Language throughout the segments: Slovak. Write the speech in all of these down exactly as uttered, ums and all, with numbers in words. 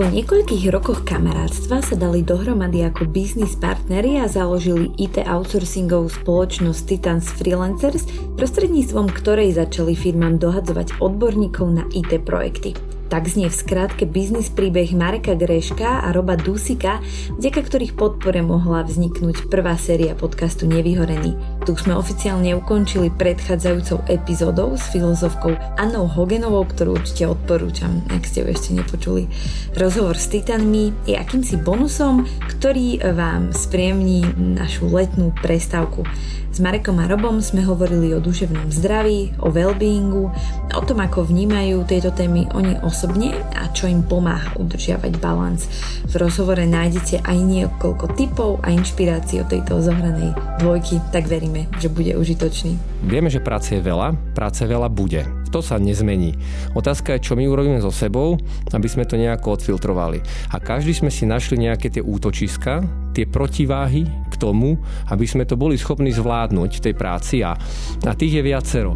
Po niekoľkých rokoch kamarátstva sa dali dohromady ako business partneri a založili í té outsourcingovú spoločnosť Titans Freelancers, prostredníctvom ktorej začali firmám dohadzovať odborníkov na í té projekty. Tak znie v skratke biznis príbeh Mareka Greška a Roba Dúsika, vďaka ktorých podpore mohla vzniknúť prvá séria podcastu Nevyhorený. Tu sme oficiálne ukončili predchádzajúcou epizódou s filozofkou Annou Hogenovou, ktorú určite odporúčam, ak ste ju ešte nepočuli. Rozhovor s Titanmi je akýmsi bonusom, ktorý vám spriemní našu letnú prestávku. S Marekom a Robom sme hovorili o duševnom zdraví, o wellbeingu, o tom, ako vnímajú tieto témy oni osobne a čo im pomáha udržiavať balans. V rozhovore nájdete aj niekoľko tipov a inšpirácií o tejto zohranej dvojky, tak veríme, že bude užitočný. Vieme, že práce je veľa, práce veľa bude. To sa nezmení. Otázka je, čo my urobíme so sebou, aby sme to nejako odfiltrovali. A každý sme si našli nejaké tie útočiska, tie protiváhy k tomu, aby sme to boli schopní zvládnuť v tej práci a, a tých je viacero.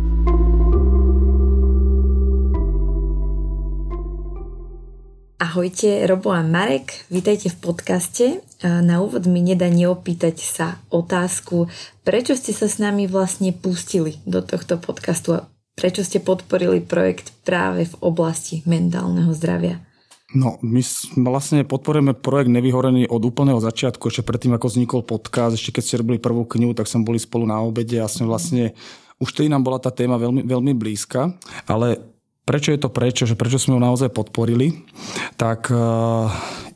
Ahojte, Robo a Marek, vítajte v podcaste. Na úvod mi nedá neopýtať sa otázku, prečo ste sa s nami vlastne pustili do tohto podcastu? Prečo ste podporili projekt práve v oblasti mentálneho zdravia? No, my vlastne podporujeme projekt Nevyhorený od úplného začiatku. Ešte predtým, ako vznikol podcast, ešte keď ste robili prvú knihu, tak sme boli spolu na obede a sme vlastne... Už tedy nám bola tá téma veľmi, veľmi blízka, ale prečo je to prečo, že prečo sme ho naozaj podporili, tak... Uh...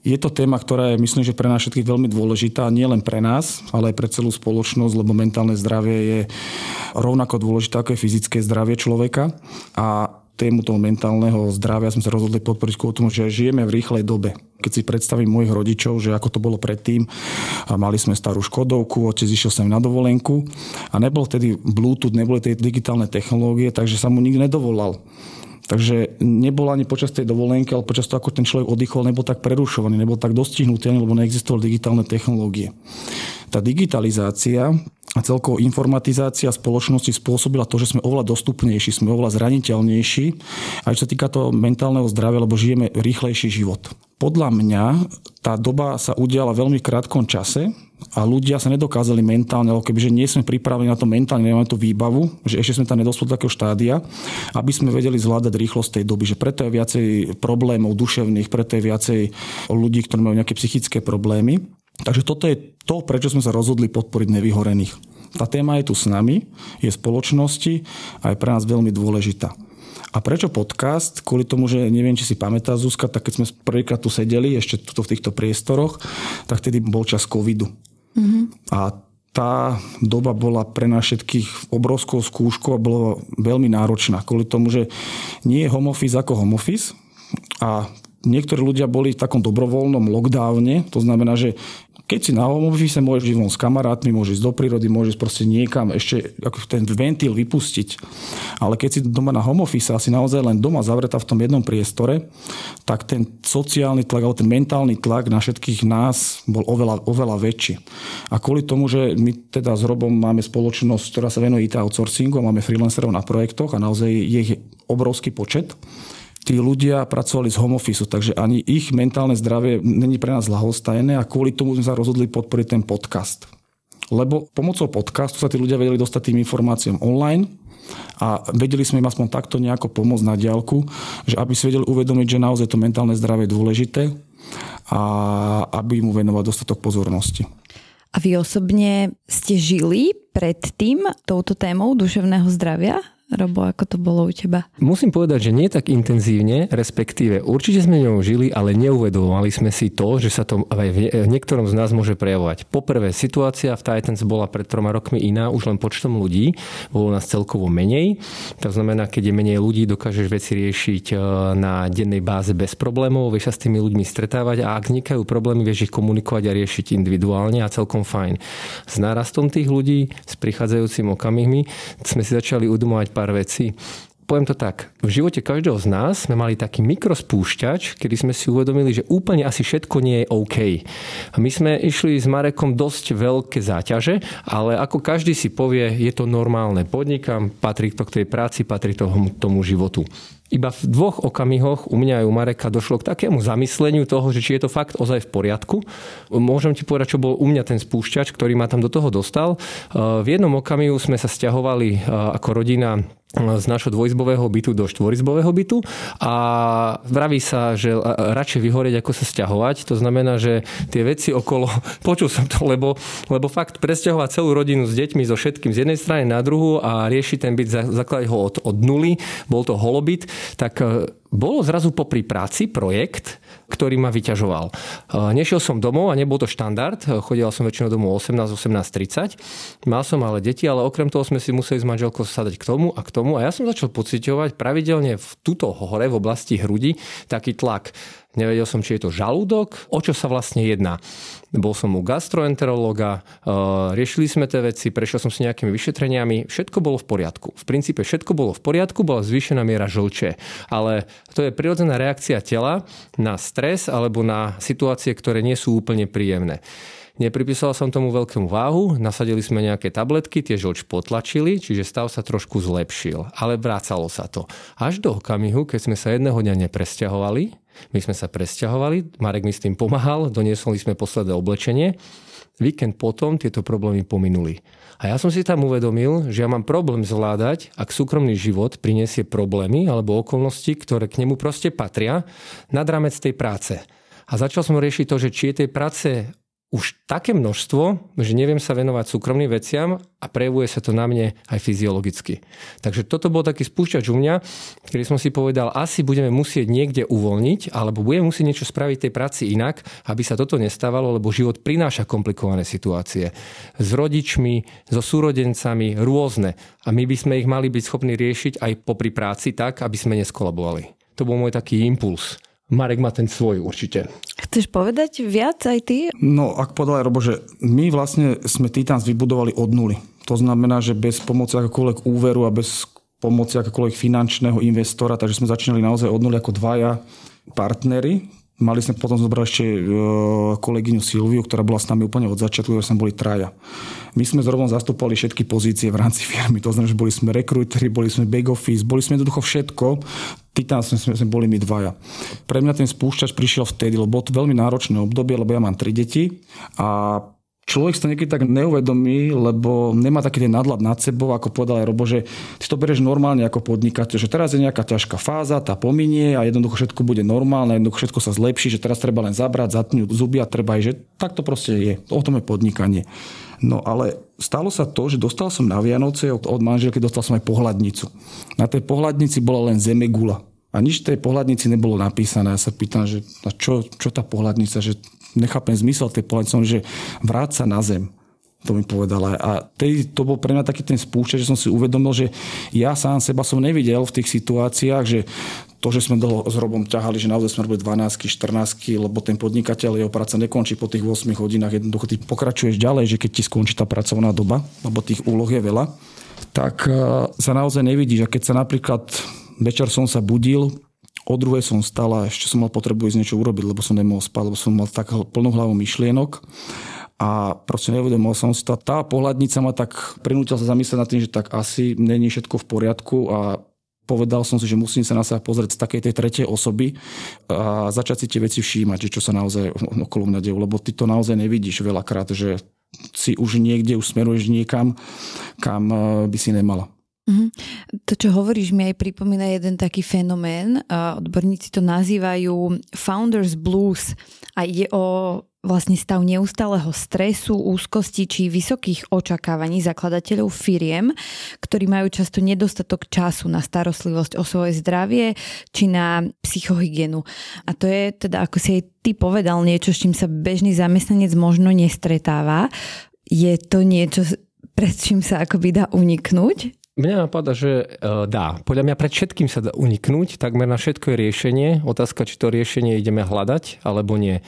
Je to téma, ktorá je, myslím, že pre nás všetkých veľmi dôležitá, nie len pre nás, ale aj pre celú spoločnosť, lebo mentálne zdravie je rovnako dôležité ako je fyzické zdravie človeka. A tému toho mentálneho zdravia sme sa rozhodli podporiť kvôli tomu, že žijeme v rýchlej dobe. Keď si predstavím mojich rodičov, že ako to bolo predtým, mali sme starú Škodovku, otec išiel sem na dovolenku a nebol vtedy Bluetooth, neboli tie digitálne technológie, takže sa mu nikto nedovolal. Takže nebol ani počas tej dovolenky, ale počas toho, ako ten človek oddychoval, nebol tak prerušovaný, nebol tak dostihnutelný, lebo neexistovali digitálne technológie. Tá digitalizácia a celkovo informatizácia spoločnosti spôsobila to, že sme oveľa dostupnejší, sme oveľa zraniteľnejší, aj čo sa týka toho mentálneho zdravia, lebo žijeme rýchlejší život. Podľa mňa tá doba sa udiala veľmi krátkom čase, a ľudia sa nedokázali mentálne, alebo kebyže nie sme pripravení na to mentálne, nemáme tú výbavu, že ešte sme tam nedospeli do takého štádia, aby sme vedeli zvládať rýchlosť tej doby, že preto je viacej problémov duševných, preto je viacej ľudí, ktorí majú nejaké psychické problémy. Takže toto je to, prečo sme sa rozhodli podporiť Nevyhorených. Tá téma je tu s nami, je v spoločnosti a je pre nás veľmi dôležitá. A prečo podcast? Kvôli tomu, že neviem, či si pamätá Zuzka, tak keď sme prvýkrát tu sedeli, ešte tuto v týchto priestoroch, tak vtedy bol čas covidu. Mm-hmm. A tá doba bola pre nás všetkých obrovskou skúškou a bola veľmi náročná. Kvôli tomu, že nie je home office ako home office a niektorí ľudia boli v takom dobrovoľnom lockdowne, to znamená, že keď si na home office, môžeš ísť von s kamarátmi, môžeš ísť do prírody, môžeš proste niekam ešte ten ventil vypustiť. Ale keď si doma na home office a si naozaj len doma zavretá v tom jednom priestore, tak ten sociálny tlak alebo ten mentálny tlak na všetkých nás bol oveľa, oveľa väčší. A kvôli tomu, že my teda s Robom máme spoločnosť, ktorá sa venuje í té outsourcingu, máme freelancerov na projektoch a naozaj je ich obrovský počet, tí ľudia pracovali z home office, takže ani ich mentálne zdravie není pre nás ľahostajné a kvôli tomu sme sa rozhodli podporiť ten podcast. Lebo pomocou podcastu sa tí ľudia vedeli dostať tým informáciám online a vedeli sme im aspoň takto nejako pomôcť na diaľku, že aby si vedeli uvedomiť, že naozaj to mentálne zdravie je dôležité a aby mu venovať dostatok pozornosti. A vy osobne ste žili predtým touto témou duševného zdravia? Robo, ako to bolo u teba? Musím povedať, že nie tak intenzívne, respektíve určite sme ňou žili, ale neuvedomovali sme si to, že sa to aj v niektorom z nás môže prejavovať. Poprvé, situácia v Titans bola pred troma rokmi iná, už len počtom ľudí, bolo nás celkovo menej. To znamená, keď je menej ľudí, dokážeš veci riešiť na dennej báze bez problémov, vieš sa s tými ľuďmi stretávať a ak vznikajú problémy, vieš ich komunikovať a riešiť individuálne a celkom fajn. S nárastom tých ľudí, s prichádzajúcimi okamihmi sme si začali udomovať pár vecí. Poviem to tak, v živote každého z nás sme mali taký mikrospúšťač, kedy sme si uvedomili, že úplne asi všetko nie je OK. My sme išli s Marekom dosť veľké záťaže, ale ako každý si povie, je to normálne, podnikám, patrí to k tej práci, patrí to k tomu životu. iba v dvoch okamihoch u mňa aj u Mareka došlo k takému zamysleniu toho, že či je to fakt ozaj v poriadku. Môžem ti povedať, čo bol u mňa ten spúšťač, ktorý ma tam do toho dostal. V jednom okamihu sme sa sťahovali ako rodina z našho dvojizbového bytu do štvorizbového bytu a vraví sa, že radšej vyhorieť, ako sa sťahovať. To znamená, že tie veci okolo, počul som to, lebo, lebo fakt presťahovať celú rodinu s deťmi, so všetkým z jednej strany na druhu a riešiť ten byt, zakladať ho od, od nuly, bol to holobyt, tak bolo zrazu popri práci projekt, ktorý ma vyťažoval. Nešiel som domov a nebol to štandard. Chodila som väčšinou domov osemnásť, osemnásť tridsať. Mal som ale deti, ale okrem toho sme si museli s manželkou sadať k tomu a k tomu. A ja som začal pociťovať pravidelne v túto hore, v oblasti hrudi, taký tlak. Nevedel som, či je to žalúdok, o čo sa vlastne jedná. Bol som u gastroenterológa, riešili sme tie veci, prešiel som si nejakými vyšetreniami, všetko bolo v poriadku. V princípe všetko bolo v poriadku, bola zvýšená miera žlče. Ale to je prirodzená reakcia tela na stres alebo na situácie, ktoré nie sú úplne príjemné. Nepripísal som tomu veľkému váhu, nasadili sme nejaké tabletky, tie žlč potlačili, čiže stav sa trošku zlepšil. Ale vrácalo sa to. Až do okamihu, keď sme sa jedného dňa nepresťahovali, my sme sa presťahovali, Marek mi s tým pomáhal, doniesli sme posledné oblečenie. Víkend potom tieto problémy pominuli. A ja som si tam uvedomil, že ja mám problém zvládať, ak súkromný život prinesie problémy alebo okolnosti, ktoré k nemu proste patria, nad rámec tej práce. A začal som riešiť to, že či je tej práce už také množstvo, že neviem sa venovať súkromným veciam a prejavuje sa to na mne aj fyziologicky. Takže toto bol taký spúšťač u mňa, ktorý som si povedal, asi budeme musieť niekde uvoľniť, alebo budeme musieť niečo spraviť tej práci inak, aby sa toto nestávalo, lebo život prináša komplikované situácie. S rodičmi, so súrodencami, rôzne. A my by sme ich mali byť schopní riešiť aj popri práci tak, aby sme neskolabovali. To bol môj taký impuls. Marek má ten svoj určite. Chceš povedať viac aj ty? No, ak povedal aj Robo, že my vlastne sme Titans vybudovali od nuly. To znamená, že bez pomoci akokoľvek úveru a bez pomoci akokoľvek finančného investora, takže sme začínali naozaj od nuly ako dvaja partneri. Mali sme potom zobrať ešte kolegyňu Silviu, ktorá bola s nami úplne od začiatku, ktoré sme boli traja. My sme s Robom zastúpali všetky pozície v rámci firmy. To znamená, že boli sme rekruteri, boli sme back office, boli sme jednoducho všetko. Titans sme, sme boli my dvaja. Pre mňa ten spúšťač prišiel vtedy, lebo to veľmi náročné obdobie, lebo ja mám tri deti a človek sa niekedy tak neuvedomí, lebo nemá taký ten nadľad nad sebou, ako povedal aj Robo, že ty to bereš normálne ako podnikateľ, že teraz je nejaká ťažká fáza, tá pominie a jednoducho všetko bude normálne, jednoducho všetko sa zlepší, že teraz treba len zabrať, zatnúť zuby a treba aj, že tak to proste je. O tom je podnikanie. No ale stalo sa to, že dostal som na Vianoce od, od manželky, dostal som aj pohľadnicu. Na tej pohľadnici bola len zemegula. A nič v tej pohľadnici nebolo napísané. Ja sa pýtam, že čo, čo tá pohľadnica, že nechápem zmysel tej pohľadnice, že vráť sa na zem. To mi povedala. A tej, to bol pre mňa taký ten spúšťač, že som si uvedomil, že ja sám seba som nevidel v tých situáciách, že to, že sme dlho s Robom ťahali, že naozaj sme robili dvanásť, štrnásť, lebo ten podnikateľ, jeho práca nekončí po tých ôsmich hodinách. Jednoducho ty pokračuješ ďalej, že keď ti skončí tá pracovná doba, lebo tých úloh je veľa, tak sa naozaj nevidíš. A keď sa napríklad večer som sa budil, o druhej som stal a ešte som mal potrebu ísť niečo urobiť, lebo som nemohol spať, lebo som mal tak plnú hlavu myšlienok. A proste neuvedomil som si to. Tá pohľadnica ma tak prinútila sa zamyslieť nad tým, že tak asi není všetko v poriadku a povedal som si, že musím sa na seba pozrieť z takej tej tretej osoby a začať si tie veci všímať, čo sa naozaj okolo mňa dejú, lebo ty to naozaj nevidíš veľakrát, že si už niekde, už smeruješ niekam, kam by si nemala. Mm-hmm. To, čo hovoríš, mi aj pripomína jeden taký fenomén. Odborníci to nazývajú Founders Blues a ide o vlastne stav neustáleho stresu, úzkosti či vysokých očakávaní zakladateľov firiem, ktorí majú často nedostatok času na starostlivosť o svoje zdravie či na psychohygienu. A to je teda, ako si aj ty povedal, niečo, s čím sa bežný zamestnanec možno nestretáva. Je to niečo, pred čím sa akoby dá uniknúť? Mňa napadá, že dá. Podľa mňa pred všetkým sa dá uniknúť, takmer na všetko je riešenie. Otázka, či to riešenie ideme hľadať, alebo nie.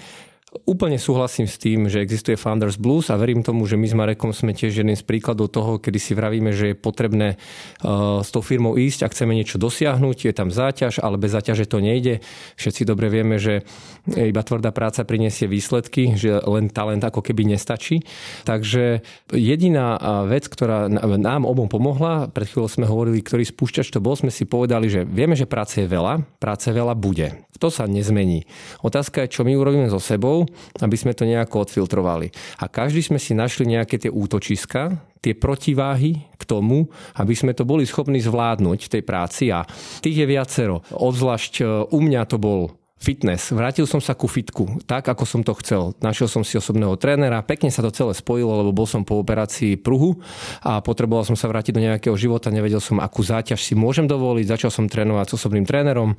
Úplne súhlasím s tým, že existuje Founders Blues a verím tomu, že my s Marekom sme tiež jedným z príkladov toho, kedy si vravíme, že je potrebné s tou firmou ísť a chceme niečo dosiahnuť, je tam záťaž, ale bez záťaže to nejde. Všetci dobre vieme, že iba tvrdá práca priniesie výsledky, že len talent ako keby nestačí. Takže jediná vec, ktorá nám obom pomohla, pred chvíľou sme hovorili, ktorý spúšťač to bol, sme si povedali, že vieme, že práce je veľa, práce veľa bude. To sa nezmení. Otázka je, čo my urobíme so sebou, aby sme to nejako odfiltrovali. A každý sme si našli nejaké tie útočiska, tie protiváhy k tomu, aby sme to boli schopní zvládnuť v tej práci. A tých je viacero. Obzvlášť u mňa to bol fitness. Vrátil som sa ku fitku, tak ako som to chcel. Našiel som si osobného trénera, pekne sa to celé spojilo, lebo bol som po operácii pruhu a potreboval som sa vrátiť do nejakého života, nevedel som, akú záťaž si môžem dovoliť. Začal som trénovať s osobným trénerom.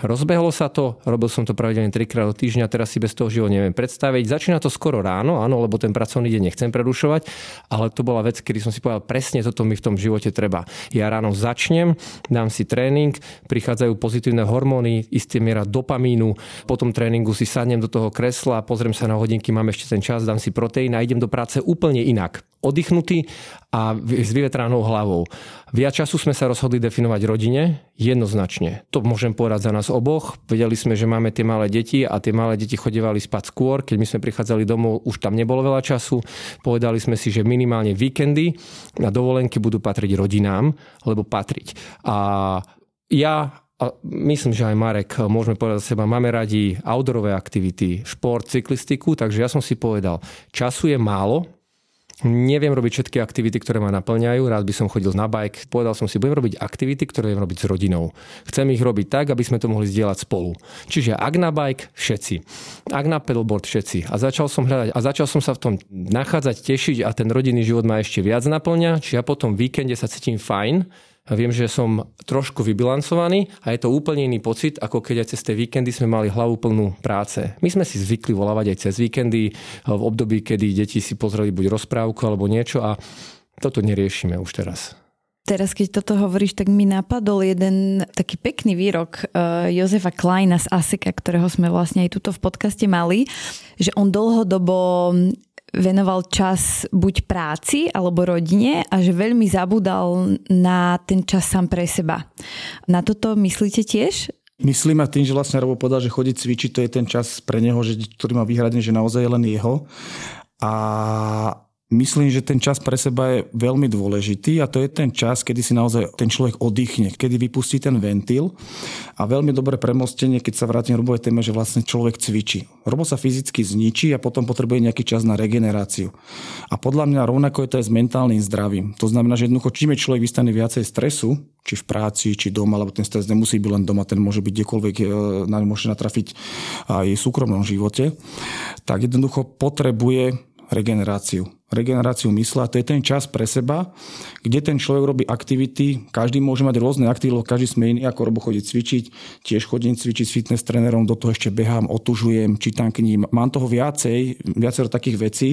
Rozbehlo sa to, robil som to pravidelne trikrát do týždňa, teraz si bez toho život neviem predstaviť. Začína to skoro ráno, áno, lebo ten pracovný deň nechcem prerušovať, ale to bola vec, kedy som si povedal, presne toto mi v tom živote treba. Ja ráno začnem, dám si tréning, prichádzajú pozitívne hormóny, istá miera dopamínu. Po tom tréningu si sadnem do toho kresla, pozriem sa na hodinky, mám ešte ten čas, dám si proteín a idem do práce úplne inak. Oddychnutý a s vyvetránou hlavou. Viac času sme sa rozhodli definovať rodine, jednoznačne. To môžem povedať za nás oboch. Vedeli sme, že máme tie malé deti a tie malé deti chodievali spať skôr. Keď my sme prichádzali domov, už tam nebolo veľa času. Povedali sme si, že minimálne víkendy na dovolenky budú patriť rodinám, lebo patriť. A ja... A myslím, že aj Marek, môžeme povedať za seba, máme radi outdoorové aktivity, šport, cyklistiku, takže ja som si povedal, času je málo, neviem robiť všetky aktivity, ktoré ma naplňajú, rád by som chodil na bike, povedal som si, budem robiť aktivity, ktoré budem robiť s rodinou. Chcem ich robiť tak, aby sme to mohli zdieľať spolu. Čiže ak na bike, všetci. Ak na pedalboard, všetci. A začal som hľadať a začal som sa v tom nachádzať, tešiť a ten rodinný život ma ešte viac naplňa, čiže ja po tom víkende sa cítim fajn. Viem, že som trošku vybilancovaný a je to úplne iný pocit, ako keď aj cez tie víkendy sme mali hlavu plnú práce. My sme si zvykli volávať aj cez víkendy v období, kedy deti si pozreli buď rozprávku alebo niečo a toto neriešime už teraz. Teraz, keď toto hovoríš, tak mi napadol jeden taký pekný výrok Josefa Kleina z Asseka, ktorého sme vlastne aj tuto v podcaste mali, že on dlhodobo venoval čas buď práci alebo rodine a že veľmi zabudal na ten čas sám pre seba. Na toto myslíte tiež? Myslím a tým, že vlastne Robo povedal, že chodiť cvičiť, to je ten čas pre neho, že, ktorý má vyhradený, že naozaj je len jeho. A myslím, že ten čas pre seba je veľmi dôležitý a to je ten čas, kedy si naozaj ten človek oddychne, kedy vypustí ten ventil a veľmi dobré premostenie, keď sa vrátim k Robovej téme, že vlastne človek cvičí. Robo sa fyzicky zničí a potom potrebuje nejaký čas na regeneráciu. A podľa mňa rovnako je to aj s mentálnym zdravím. To znamená, že jednoducho čím je človek vystane viacej stresu, či v práci, či doma, lebo ten stres nemusí byť len doma, ten môže byť kdekoľvek, na môže natrafiť aj v súkromnom živote, tak jednoducho potrebuje regeneráciu. regeneráciu mysle a to je ten čas pre seba, kde ten človek robí aktivity, každý môže mať rôzne aktivity, lebo každý sme iný, ako Robo chodí cvičiť, tiež chodím cvičiť s fitness trénerom, do toho ešte behám, otužujem, čítam knihy, mám toho viacej, viacero takých vecí,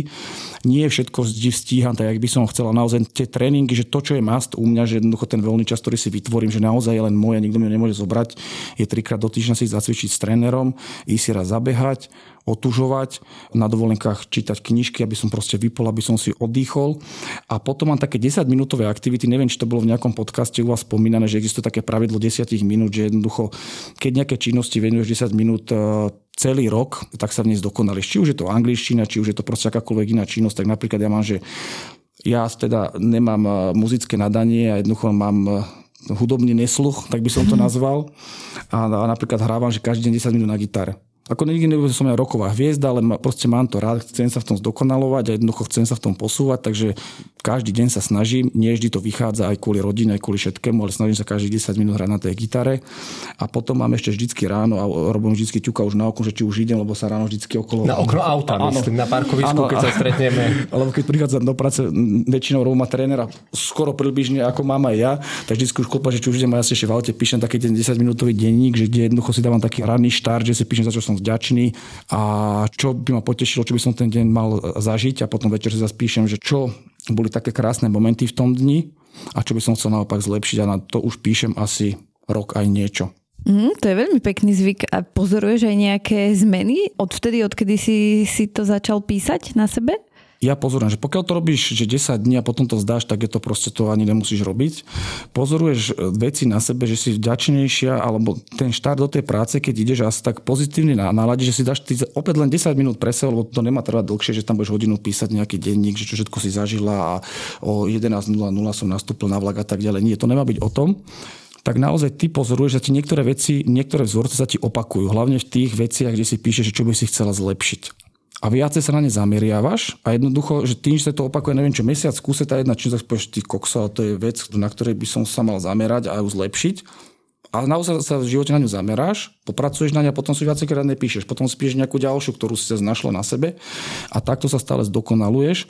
nie všetko stíham, tak jak by som chcel, naozaj tie tréningy, že to, čo je must u mňa, že jednoducho ten voľný čas, ktorý si vytvorím, že naozaj je len moje, nikto mi ho nemôže zobrať, je trikrát do týždňa si zacvičiť s trénerom, ísť si raz zabehať, otužovať, na dovolenkách čítať knižky, aby som proste vypol, aby som si oddychol. A potom mám také desaťminútové aktivity, neviem, či to bolo v nejakom podcaste u vás spomínané, že existuje také pravidlo desať minút, že jednoducho, keď nejaké činnosti venuješ desať minút celý rok, tak sa v nej zdokonališ. Či už je to angličtina, či už je to proste akákoľvek iná činnosť, tak napríklad ja mám, že ja teda nemám muzické nadanie a jednoducho mám hudobný nesluch, tak by som to nazval. A napríklad hrávam, že každý deň desať minút na gitare. Ako nikdy nebudem som aj roková hviezda, ale proste mám to rád, chcem sa v tom zdokonalovať a jednoducho chcem sa v tom posúvať, takže každý deň sa snažím, nie vždy to vychádza aj kvôli rodine, aj kvôli všetkému, ale snažím sa každých desať minút hrať na tej gitare a potom mám ešte vždycky ráno a robím vždycky ťuka už na okno, že či už idem, lebo sa ráno vždycky okolo... Na okno auta, áno, myslím, na parkovisku, áno, keď sa stretneme. Alebo keď prichádzam do práce, väčšinou Robo má trénera skoro približne ako mám aj ja, tak vždycky už klopa, že či už idem, ja si ešte v aute píšem taký desaťminútový denník, že kde jednoducho si dávam taký ranný štart, že si píšem, za čo som vďačný a čo by ma potešilo, čo by som ten deň mal zažiť a potom večer si zase píšem, že čo boli také krásne momenty v tom dni a čo by som chcel naopak zlepšiť a na to už píšem asi rok aj niečo. Mm, to je veľmi pekný zvyk. A pozoruješ aj nejaké zmeny od vtedy, odkedy si, si to začal písať na sebe? Ja pozorujem, že pokiaľ to robíš že desať dní a potom to zdáš, tak je to proste to ani nemusíš robiť. Pozoruješ veci na sebe, že si vďačnejšia, alebo ten štart do tej práce, keď ideš asi tak pozitívne náladiť, že si dáš opäť len desať minút pre seba, lebo to nemá trvať dlhšie, že tam budeš hodinu písať nejaký denník, že čo všetko si zažila a o jedenásť nula nula som nastúpil na vlak a tak ďalej. Nie, to nemá byť o tom. Tak naozaj ty pozoruješ, že ti niektoré veci, niektoré vzorce sa ti opakujú, hlavne v tých veciach, kde si píšeš, čo by si chcela zlepšiť. A viacej sa na ne zameriavaš a jednoducho, že tým, že sa to opakuje, neviem čo, mesiac skúse tá jedna činnosť, povieš, ty kokso, to je vec, na ktorej by som sa mal zamerať a ju zlepšiť. A naozaj sa v živote na ňu zameráš, popracuješ na ňu a potom si viacejkrát nepíšeš. Potom si píšeš nejakú ďalšiu, ktorú si sa našla na sebe a takto sa stále zdokonaluješ.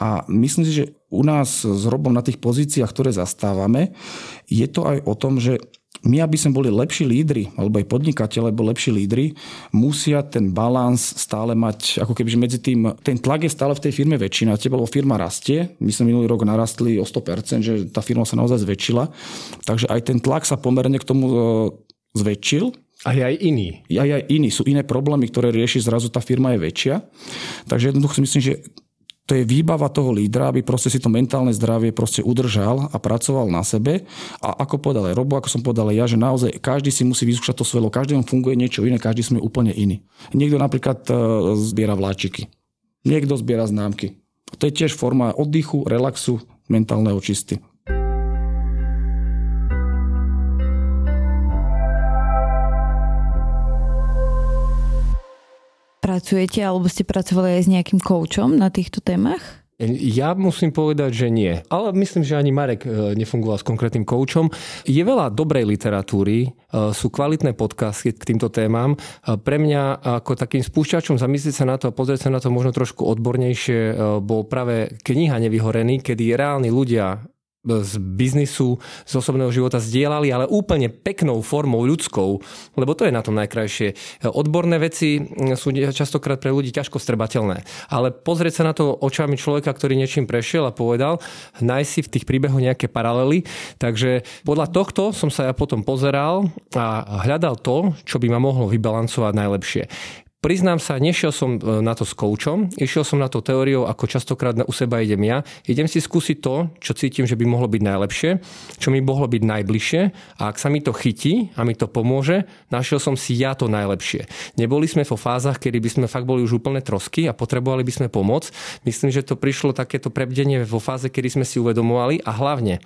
A myslím si, že u nás s Robom na tých pozíciách, ktoré zastávame, je to aj o tom, že my, aby sme boli lepší lídri, alebo aj podnikatelia, alebo lepší lídri, musia ten balans stále mať, ako keby medzi tým, ten tlak je stále v tej firme väčší na teba, lebo firma rastie. My sme minulý rok narastli o sto percent, že tá firma sa naozaj zväčšila. Takže aj ten tlak sa pomerne k tomu zväčšil. A aj iní. Aj, aj iní. Sú iné problémy, ktoré rieši, zrazu tá firma je väčšia. Takže jednoducho si myslím, že to je výbava toho lídra, aby proste si to mentálne zdravie proste udržal a pracoval na sebe. A ako povedal aj Robo, ako som povedal aj ja, že naozaj každý si musí vyskúšať to svoje, každému funguje niečo iné, každý sme úplne iný. Niekto napríklad zbiera vláčiky, niekto zbiera známky. To je tiež forma oddychu, relaxu, mentálneho čisty. Pracujete alebo ste pracovali aj s nejakým koučom na týchto témach? Ja musím povedať, že nie. Ale myslím, že ani Marek nefungoval s konkrétnym koučom. Je veľa dobrej literatúry, sú kvalitné podcasty k týmto témam. Pre mňa ako takým spúšťačom zamyslieť sa na to a pozrieť sa na to možno trošku odbornejšie bol práve kniha Nevyhorený, kedy reálni ľudia z biznisu, z osobného života zdieľali, ale úplne peknou formou ľudskou, lebo to je na tom najkrajšie. Odborné veci sú častokrát pre ľudí ťažko strbateľné, ale pozrieť sa na to očami človeka, ktorý niečím prešiel a povedal, nájsť si v tých príbehoch nejaké paralely, takže podľa tohto som sa ja potom pozeral a hľadal to, čo by ma mohlo vybalancovať najlepšie. Priznám sa, nešiel som na to s koučom, išiel som na to teóriou, ako častokrát u seba idem ja. Idem si skúsiť to, čo cítim, že by mohlo byť najlepšie, čo mi mohlo byť najbližšie a ak sa mi to chytí a mi to pomôže, našiel som si ja to najlepšie. Neboli sme vo fázach, kedy by sme fakt boli už úplne trosky a potrebovali by sme pomoc. Myslím, že to prišlo takéto prebdenie vo fáze, kedy sme si uvedomovali a hlavne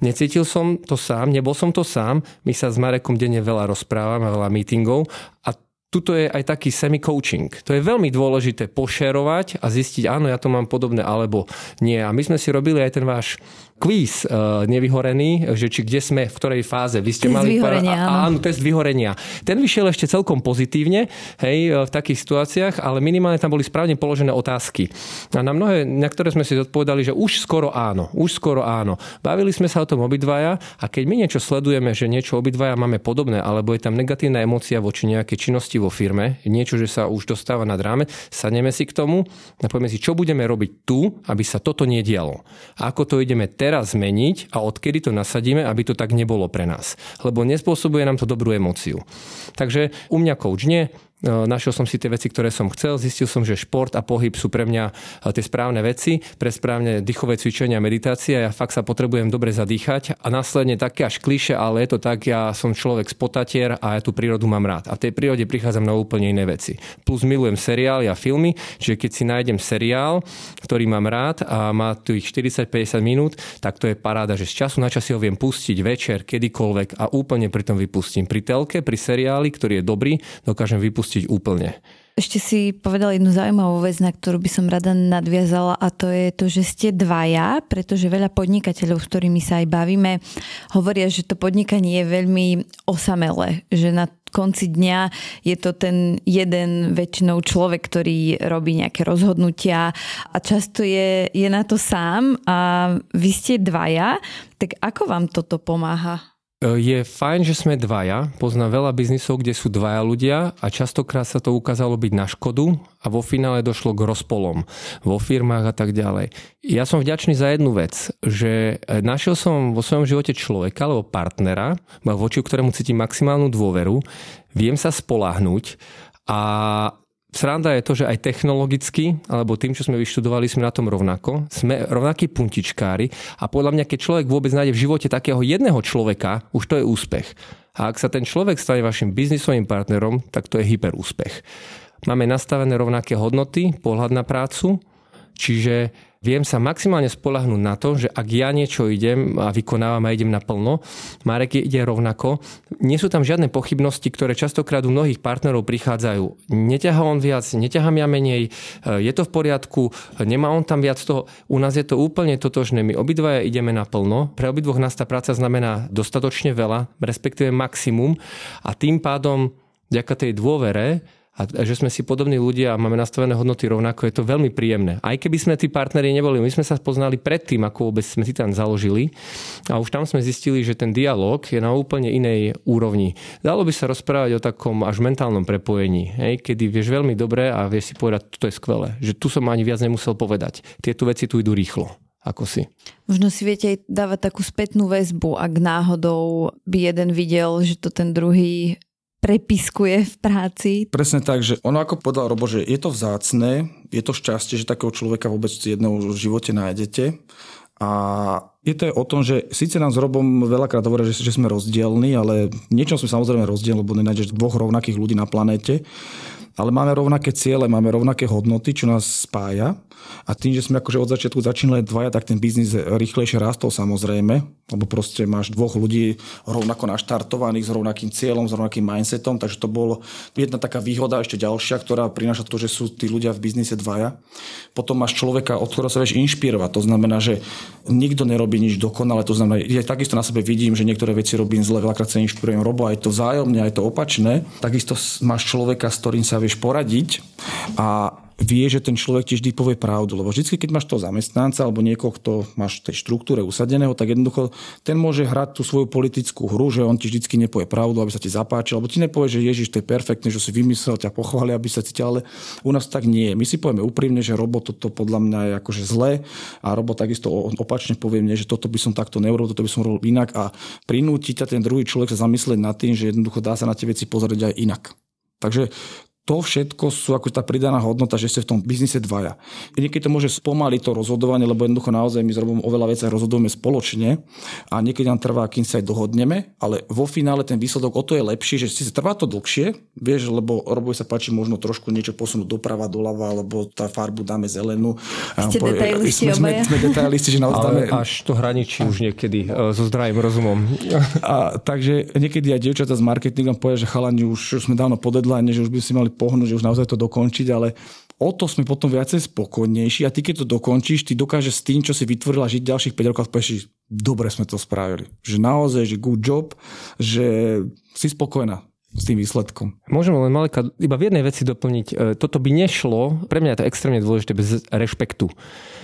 necítil som to sám, nebol som to sám. My sa s Marekom denne veľa rozprávame, veľa meetingov a tuto je aj taký semi-coaching. To je veľmi dôležité pošerovať a zistiť, áno, ja to mám podobné, alebo nie. A my sme si robili aj ten váš kvíz uh, nevyhorený, že či kde sme, v ktorej fáze. Vy ste test mali vyhorenia, para... áno. áno, test vyhorenia. Ten vyšiel ešte celkom pozitívne, hej, v takých situáciách, ale minimálne tam boli správne položené otázky. A na mnohé, na ktoré sme si odpovedali, že už skoro áno, už skoro áno. Bavili sme sa o tom obidvaja a keď my niečo sledujeme, že niečo obidvaja máme podobné, alebo je tam negatívna emócia voči nejakej činnosti vo firme, niečo, že sa už dostáva nad rámec, sadneme si k tomu a povieme si, čo budeme robiť tu, aby sa toto nedialo. A ako to ideme teraz zmeniť a odkedy to nasadíme, aby to tak nebolo pre nás. Lebo nespôsobuje nám to dobrú emóciu. Takže u mňa coach nie. Našiel som si tie veci, ktoré som chcel. Zistil som, že šport a pohyb sú pre mňa tie správne veci, pre správne dýchové cvičenia, meditácia. Ja fakt sa potrebujem dobre zadýchať a následne také až klišé, ale je to tak, ja som človek spotatier a ja tú prírodu mám rád. A v tej prírode prichádzam na úplne iné veci. Plus milujem seriály a filmy, že keď si nájdem seriál, ktorý mám rád a má tu ich štyridsať päťdesiat minút, tak to je paráda, že z času na čas si ho viem pustiť večer, kedykoľvek a úplne pri tom vypustím. Pri telke, pri seriáli, ktorý je dobrý, dokážem vypustiť úplne. Ešte si povedal jednu zaujímavú vec, na ktorú by som rada nadviazala a to je to, že ste dvaja, pretože veľa podnikateľov, s ktorými sa aj bavíme, hovoria, že to podnikanie je veľmi osamelé, že na konci dňa je to ten jeden väčšinou človek, ktorý robí nejaké rozhodnutia a často je, je na to sám a vy ste dvaja, tak ako vám toto pomáha? je fajn, že sme dvaja. Poznám veľa biznisov, kde sú dvaja ľudia a častokrát sa to ukázalo byť na škodu a vo finále došlo k rozpolom vo firmách a tak ďalej. Ja som vďačný za jednu vec, že našiel som vo svojom živote človeka alebo partnera, voči ktorému cítim maximálnu dôveru, viem sa spoľahnúť a sranda je to, že aj technologicky, alebo tým, čo sme vyštudovali, sme na tom rovnako. Sme rovnakí puntičkári a podľa mňa, keď človek vôbec nájde v živote takého jedného človeka, už to je úspech. A ak sa ten človek stane vašim biznisovým partnerom, tak to je hyperúspech. Máme nastavené rovnaké hodnoty, pohľad na prácu, čiže viem sa maximálne spoľahnúť na to, že ak ja niečo idem a vykonávam a idem naplno, Marek ide rovnako. Nie sú tam žiadne pochybnosti, ktoré častokrát u mnohých partnerov prichádzajú. Neťahá on viac, neťahám ja menej, je to v poriadku, nemá on tam viac toho. U nás je to úplne totožné. My obidvaja ideme naplno. Pre obidvoch nás tá práca znamená dostatočne veľa, respektíve maximum a tým pádom vďaka tej dôvere a že sme si podobní ľudia a máme nastavené hodnoty rovnako, je to veľmi príjemné. Aj keby sme tí partneri neboli, my sme sa poznali predtým, ako vôbec sme Titan založili a už tam sme zistili, že ten dialog je na úplne inej úrovni. Dalo by sa rozprávať o takom až mentálnom prepojení, hej, kedy vieš veľmi dobre a vieš si povedať, toto je skvelé, že tu som ani viac nemusel povedať. Tieto veci tu idú rýchlo. Ako si. Možno si viete aj dávať takú spätnú väzbu, ak náhodou by jeden videl, že to ten druhý prepiskuje v práci. Presne tak, že ono ako povedal Robo, že je to vzácne, je to šťastie, že takého človeka vôbec jedného v živote nájdete. A je to aj o tom, že síce nám s Robom veľakrát hovoria, že, že sme rozdielni, ale niečo sme samozrejme rozdielni, lebo nenájdeš dvoch rovnakých ľudí na planéte. Ale máme rovnaké ciele, máme rovnaké hodnoty, čo nás spája. A tým, že sme akože od začiatku začínali dvaja, tak ten biznis rýchlejšie rástol samozrejme. Lebo proste máš dvoch ľudí rovnako naštartovaných, s rovnakým cieľom, s rovnakým mindsetom. Takže to bolo jedna taká výhoda, ešte ďalšia, ktorá prináša to, že sú tí ľudia v biznise dvaja. Potom máš človeka, od ktorého sa vieš inšpirovať. To znamená, že nikto nerobí nič dokonale. To znamená, ja takisto na sebe vidím, že niektoré veci robím zle, veľakrát sa inšpirujem Robo, aj to vzájomne, aj to opačné. Takisto máš človeka, s ktorým sa vieš poradiť a vie, že ten človek ti vždy povie pravdu, lebo vždy, keď máš toho zamestnanca alebo niekoho, kto máš v tej štruktúre usadeného, tak jednoducho ten môže hrať tú svoju politickú hru, že on ti vždycky nepovie pravdu, aby sa ti zapáčil, alebo ti nepovie, že Ježiš, to je perfektné, že si vymyslel, ťa pochváli, aby sa cítil, ale u nás tak nie je. My si povieme úprimne, že Robo, toto podľa mňa je akože zlé a Robo takisto opačne povie mne, že toto by som takto neurobil, toto by som robil inak a prinúti ťa ten druhý človek sa zamyslieť nad tým, že jednoducho dá sa na tie veci pozrieť aj inak. Takže to všetko sú ako tá pridaná hodnota, že ste v tom biznise dvaja. Niekedy to môže spomaliť to rozhodovanie, lebo jednoducho naozaj my zrobíme oveľa vecí a rozhodujeme spoločne a niekedy nám trvá, kým sa aj dohodneme, ale vo finále ten výsledok o to je lepší, že si trvá to dlhšie, vieš, lebo Robovi sa páči možno trošku niečo posunúť doprava, doľava, alebo tá farbu dáme zelenú. Ste povie, detailisti obaja. Sme, sme detailisti, že naozaj dáme... Až to hraničí už niekedy so zdravým rozumom. A, takže niekedy aj dievčatá s marketingom povedia, že chalani už sme dávno po deadline, že už by si mali pohnúť, že už naozaj to dokončiť, ale o to sme potom viacej spokojnejší a ty, keď to dokončíš, ty dokážeš s tým, čo si vytvorila, žiť ďalších päť rokov a povieš, dobre sme to spravili. Že naozaj, že good job, že si spokojná s tým výsledkom. Môžem len maleka iba v jednej veci doplniť. Toto by nešlo, pre mňa je to extrémne dôležité, bez rešpektu.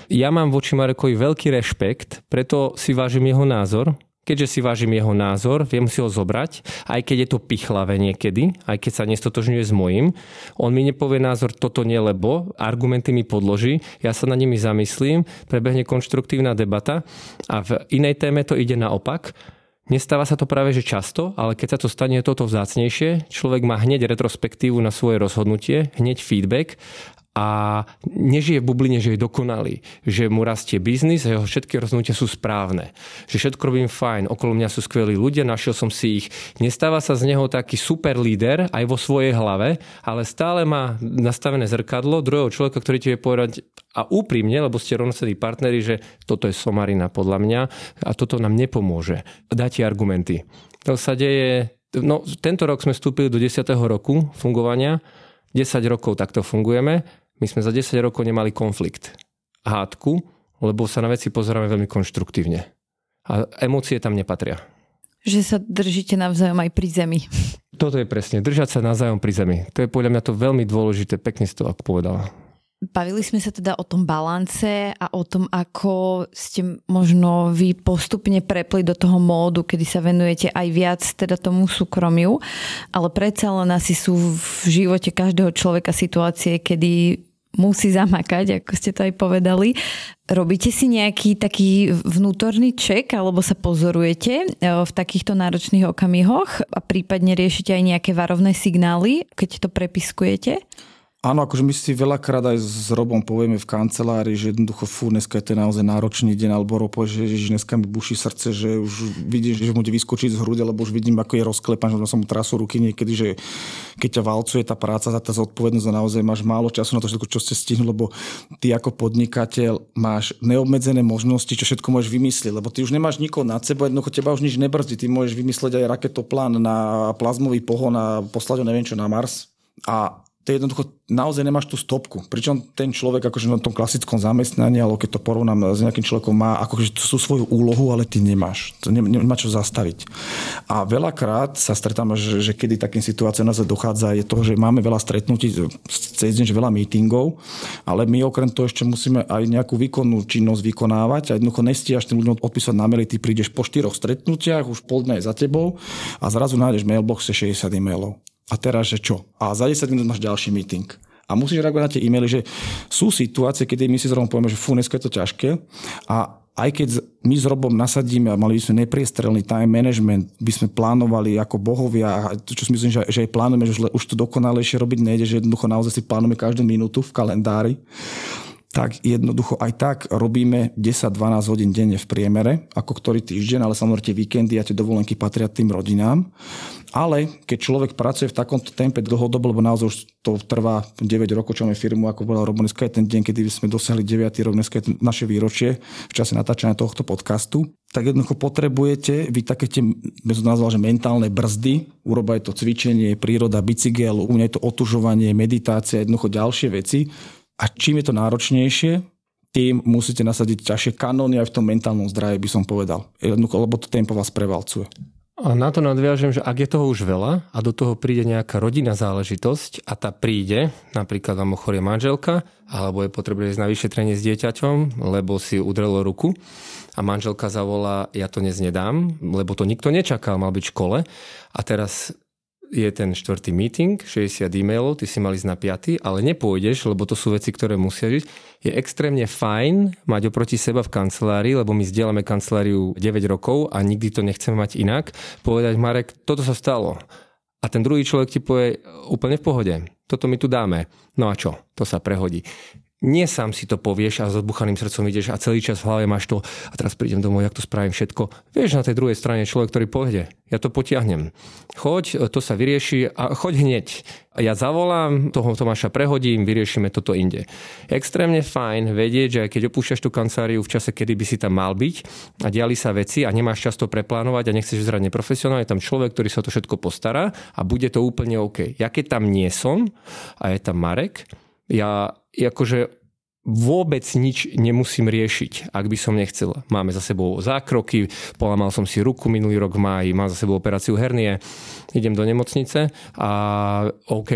Ja mám voči Marekovi veľký rešpekt, preto si vážim jeho názor. Keďže si vážim jeho názor, viem si ho zobrať, aj keď je to pichlavé niekedy, aj keď sa nestotožňuje s mojím. On mi nepovie názor toto nie, lebo argumenty mi podloží, ja sa na nimi zamyslím, prebehne konštruktívna debata a v inej téme to ide naopak. Nestáva sa to práve že často, ale keď sa to stane, je toto vzácnejšie. Človek má hneď retrospektívu na svoje rozhodnutie, hneď feedback a nežije v bubline, že je dokonalý, že mu rastie biznis a jeho všetky rozhodnutia sú správne, že všetko robím fajn, okolo mňa sú skvelí ľudia, našiel som si ich. Nestáva sa z neho taký super líder aj vo svojej hlave, ale stále má nastavené zrkadlo druhého človeka, ktorý ti vie povedať a úprimne, lebo ste rovnocenní partneri, že toto je somarina podľa mňa a toto nám nepomôže. Dá ti argumenty. To sa deje, no tento rok sme vstúpili do desiateho roku fungovania, desať rokov takto fungujeme. My sme za desať rokov nemali konflikt, hádku, lebo sa na veci pozeráme veľmi konštruktívne. A emócie tam nepatria. Že sa držíte navzájom aj pri zemi. Toto je presne. Držať sa navzájom pri zemi. To je podľa mňa to veľmi dôležité. Pekne si to, ako povedala. Bavili sme sa teda o tom balance a o tom, ako ste možno vy postupne prepli do toho módu, kedy sa venujete aj viac teda tomu súkromiu, ale predsa len asi sú v živote každého človeka situácie, kedy musí zamakať, ako ste to aj povedali. Robíte si nejaký taký vnútorný ček, alebo sa pozorujete v takýchto náročných okamihoch a prípadne riešite aj nejaké varovné signály, keď to prepiskujete? Áno, akože my si veľakrát aj s Robom povieme v kancelárii, že jednoducho fú, dneska je to naozaj náročný deň, alebo Robo, že, že dneska mi buší srdce, že už vidím, že mu ide vyskočiť z hrude, lebo už vidím, ako je rozklepaný, že som mu trasu ruky niekedy, že keď ťa valcuje tá práca, tá zodpovednosť a naozaj máš málo času na to všetko, čo ste stihnú, lebo ty ako podnikateľ máš neobmedzené možnosti, čo všetko môžeš vymyslieť, lebo ty už nemáš nikoho nad sebou, jednoducho teba už nič nebrzdí, ty môžeš vymyslieť aj raketoplán na plazmový pohon a poslať ho neviem čo na Mars. A to jednoducho naozaj nemáš tú stopku. Pričom ten človek akože na tom klasickom zamestnaní, alebo keď to porovnám s nejakým človekom, má akože tú svoju úlohu, ale ty nemáš. To nemá čo zastaviť. A veľakrát sa stretáme, že, že kedy takým situáciám nás dochádza, je to, že máme veľa stretnutí, cez deň veľa meetingov, ale my okrem toho ešte musíme aj nejakú výkonnú činnosť vykonávať a jednoducho nestíhaš tým ľuďom odpísať na maily, ty prídeš po štyroch stretnutiach, už pol dňa je za tebou a zrazu nájdeš mailboxe šesťdesiat e-mailov. A teraz, že čo? A za desať minút máš ďalší meeting. A musíš reagovať na tie e-maily, že sú situácie, kedy my si s Robom povieme, že fú, dneska je to ťažké. A aj keď my s Robom nasadíme a mali by sme nepriestrelný time management, by sme plánovali ako bohovia, a to, čo si myslím, že, že aj plánujeme, že už to dokonalejšie robiť nejde, že jednoducho naozaj si plánujeme každú minútu v kalendári, tak jednoducho aj tak robíme desať dvanásť hodín denne v priemere, ako ktorý týždeň, ale samozrejme tie víkendy a tie dovolenky patria tým rodinám. Ale keď človek pracuje v takomto tempe dlhodobo, lebo naozaj už to trvá deväť rokov, čo máme firmu, ako bola Robo, dneska je ten deň, kedy sme dosiahli deviaty rok, dneska je naše výročie v čase natáčania tohto podcastu, tak jednoducho potrebujete vy také tie, by som nazval, že mentálne brzdy, uroba je to cvičenie, príroda, bicykel, u mňa je to otužovanie, meditácia, jednoducho ďalšie veci. A čím je to náročnejšie, tým musíte nasadiť ťažšie kanóny aj v tom mentálnom zdraví, by som povedal. Lebo to tempo vás prevalcuje. A na to nadviažem, že ak je toho už veľa a do toho príde nejaká rodinná záležitosť a tá príde, napríklad vám ochorie manželka, alebo je potrebné ísť na vyšetrenie s dieťaťom, lebo si udrelo ruku a manželka zavolá, ja to dnes nedám, lebo to nikto nečakal, mal byť v škole a teraz je ten štvrtý meeting, šesťdesiat e-mailov, ty si mal ísť na piaty, ale nepôjdeš, lebo to sú veci, ktoré musia žiť. Je extrémne fajn mať oproti seba v kancelárii, lebo my zdieľame kanceláriu deväť rokov a nikdy to nechceme mať inak. Povedať, Marek, toto sa stalo. A ten druhý človek ti povie, úplne v pohode, toto my tu dáme. No a čo? To sa prehodí. Nie sám si to povieš a s odbuchaným srdcom ideš a celý čas v hlave máš to a teraz prídem domov, jak to spravím všetko. Vieš, na tej druhej strane človek, ktorý povede, ja to potiahnem. Choď, to sa vyrieši a choď hneď. Ja zavolám, toho Tomáša prehodím, vyriešime toto inde. Extrémne fajn vedieť, že keď opúšťaš tú kanceláriu v čase, kedy by si tam mal byť a diali sa veci a nemáš čas to preplánovať a nechceš vyzerať neprofesionálne, je tam človek, ktorý sa to všetko postará a bude to úplne OK. Ja keď tam nie som a je tam Marek, ja akože vôbec nič nemusím riešiť, ak by som nechcel. Máme za sebou zákroky, polamal som si ruku minulý rok v máji, mám za sebou operáciu hernie, idem do nemocnice a OK,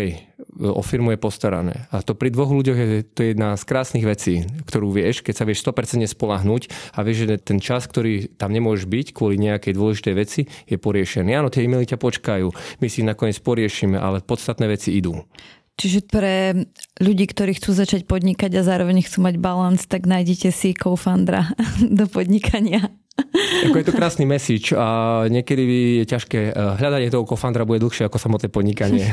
o firmu je postarané. A to pri dvoch ľuďoch je to jedna z krásnych vecí, ktorú vieš, keď sa vieš sto percent spolahnuť a vieš, že ten čas, ktorý tam nemôžeš byť kvôli nejakej dôležitej veci, je poriešený. Áno, tie e-maily ťa počkajú, my si nakoniec poriešime, ale podstatné veci idú. Čiže pre ľudí, ktorí chcú začať podnikať a zároveň chcú mať balans, tak nájdete si co-foundera do podnikania. Ako je to krásny message a niekedy je ťažké. Hľadanie toho co-foundera bude dlhšie ako samotné podnikanie.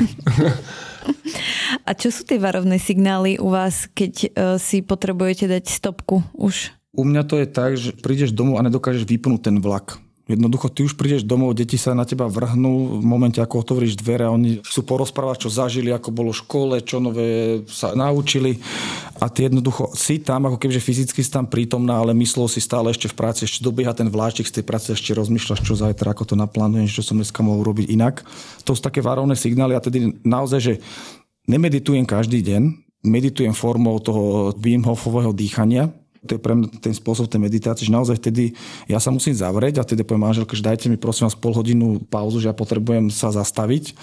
A čo sú tie varovné signály u vás, keď si potrebujete dať stopku už? U mňa to je tak, že prídeš domov a nedokážeš vypnúť ten vlak. Jednoducho, ty už prídeš domov, deti sa na teba vrhnú v momente, ako otvoríš dvere a oni sú porozprávať, čo zažili, ako bolo v škole, čo nové sa naučili a ty jednoducho si tam, ako kebyže fyzicky si tam prítomná, ale myslou si stále ešte v práci, ešte dobieha ten vláčik z tej práce, ešte rozmýšľaš, čo zajtra, ako to naplánujem, čo som dneska mohol robiť inak. To sú také varovné signály a tedy naozaj, že nemeditujem každý deň, meditujem formou toho Wim Hofového dýchania, To je pre mňa ten spôsob tej meditácie, že naozaj vtedy ja sa musím zavrieť a teda poviem manželke, že dajte mi prosím vás pol hodinu pauzu, že ja potrebujem sa zastaviť.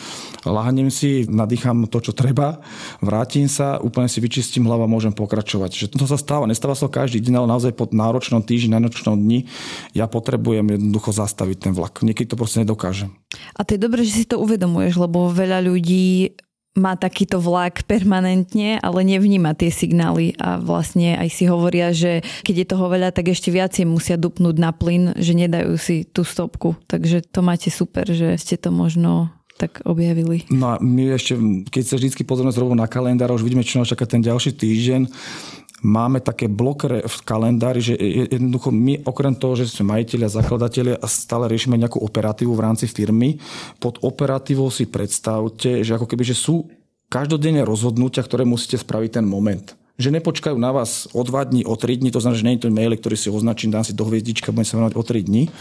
Lahnem si, nadýcham to, čo treba, vrátim sa, úplne si vyčistím hlavu a môžem pokračovať. Že to sa stáva, nestáva sa každý deň, ale naozaj po náročnom týždni, náročnom dni ja potrebujem jednoducho zastaviť ten vlak. Niekedy to proste nedokážem. A to je dobré, že si to uvedomuješ, lebo veľa ľudí má takýto vlak permanentne, ale nevníma tie signály a vlastne aj si hovoria, že keď je toho veľa, tak ešte viacej musia dupnúť na plyn, že nedajú si tú stopku. Takže to máte super, že ste to možno tak objavili. No a my ešte, keď sa vždy pozrieme zrovna na kalendár, už vidíme, čo nás čaká ten ďalší týždeň, máme také blokere v kalendári, že jednoducho my okrem toho, že sme majiteľi a zakladatelia a stále riešime nejakú operatívu v rámci firmy, pod operatívou si predstavte, že ako keby, že sú každodenné rozhodnutia, ktoré musíte spraviť ten moment. Že nepočkajú na vás o dva dní, o tri dní, to znamená, že nie je to mail, ktorý si označím, dám si do hviezdička, budem sa venovať o tri dní,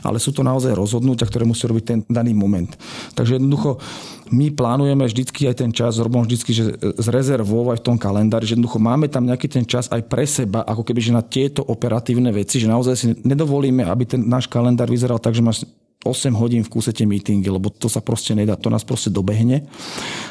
ale sú to naozaj rozhodnutia, ktoré musí robiť ten daný moment. Takže jednoducho my plánujeme vždycky aj ten čas, robím vždycky, že zrezervovať v tom kalendári, že jednoducho máme tam nejaký ten čas aj pre seba, ako keby, že na tieto operatívne veci, že naozaj si nedovolíme, aby ten náš kalendár vyzeral tak, že máš osem hodín v kúse tie meetingy, lebo to sa proste nedá, to nás proste dobehne.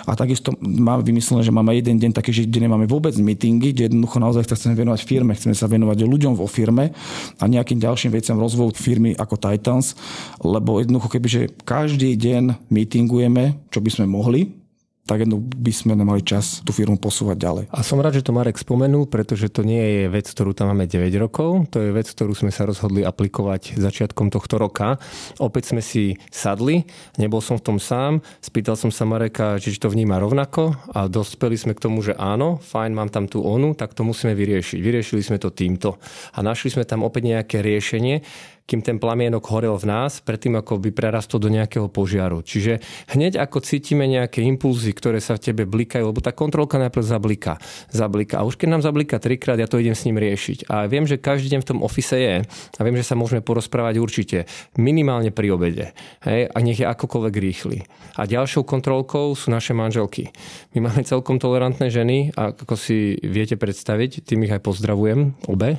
A takisto máme vymyslené, že máme jeden deň taký, že kde nemáme vôbec meetingy, kde jednoducho naozaj chceme venovať firme, chceme sa venovať ľuďom vo firme a nejakým ďalším veciam rozvoju firmy ako Titans, lebo jednoducho kebyže každý deň meetingujeme, čo by sme mohli, tak jedno by sme nemali čas tú firmu posúvať ďalej. A som rád, že to Marek spomenul, pretože to nie je vec, ktorú tam máme deväť rokov. To je vec, ktorú sme sa rozhodli aplikovať začiatkom tohto roka. Opäť sme si sadli, nebol som v tom sám, spýtal som sa Mareka, či to vníma rovnako a dospeli sme k tomu, že áno, fajn, mám tam tú onu, tak to musíme vyriešiť. Vyriešili sme to týmto a našli sme tam opäť nejaké riešenie, kým ten plamienok horel v nás, predtým ako by prerastol do nejakého požiaru. Čiže hneď ako cítime nejaké impulzy, ktoré sa v tebe blikajú, lebo tá kontrolka najprv zablika. zablika. A už keď nám zablika trikrát, ja to idem s ním riešiť. A viem, že každý deň v tom office je a viem, že sa môžeme porozprávať určite. Minimálne pri obede. Hej? A nech je akokoľvek rýchly. A ďalšou kontrolkou sú naše manželky. My máme celkom tolerantné ženy a ako si viete predstaviť, tým ich aj pozdravujem, obe,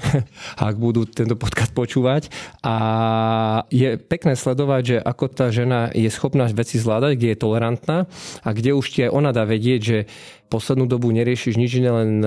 ak budú tento podcast počúvať. A A je pekné sledovať, že ako tá žena je schopná veci zvládať, kde je tolerantná a kde už ti aj ona dá vedieť, že poslednú dobu neriešiš nič iné, len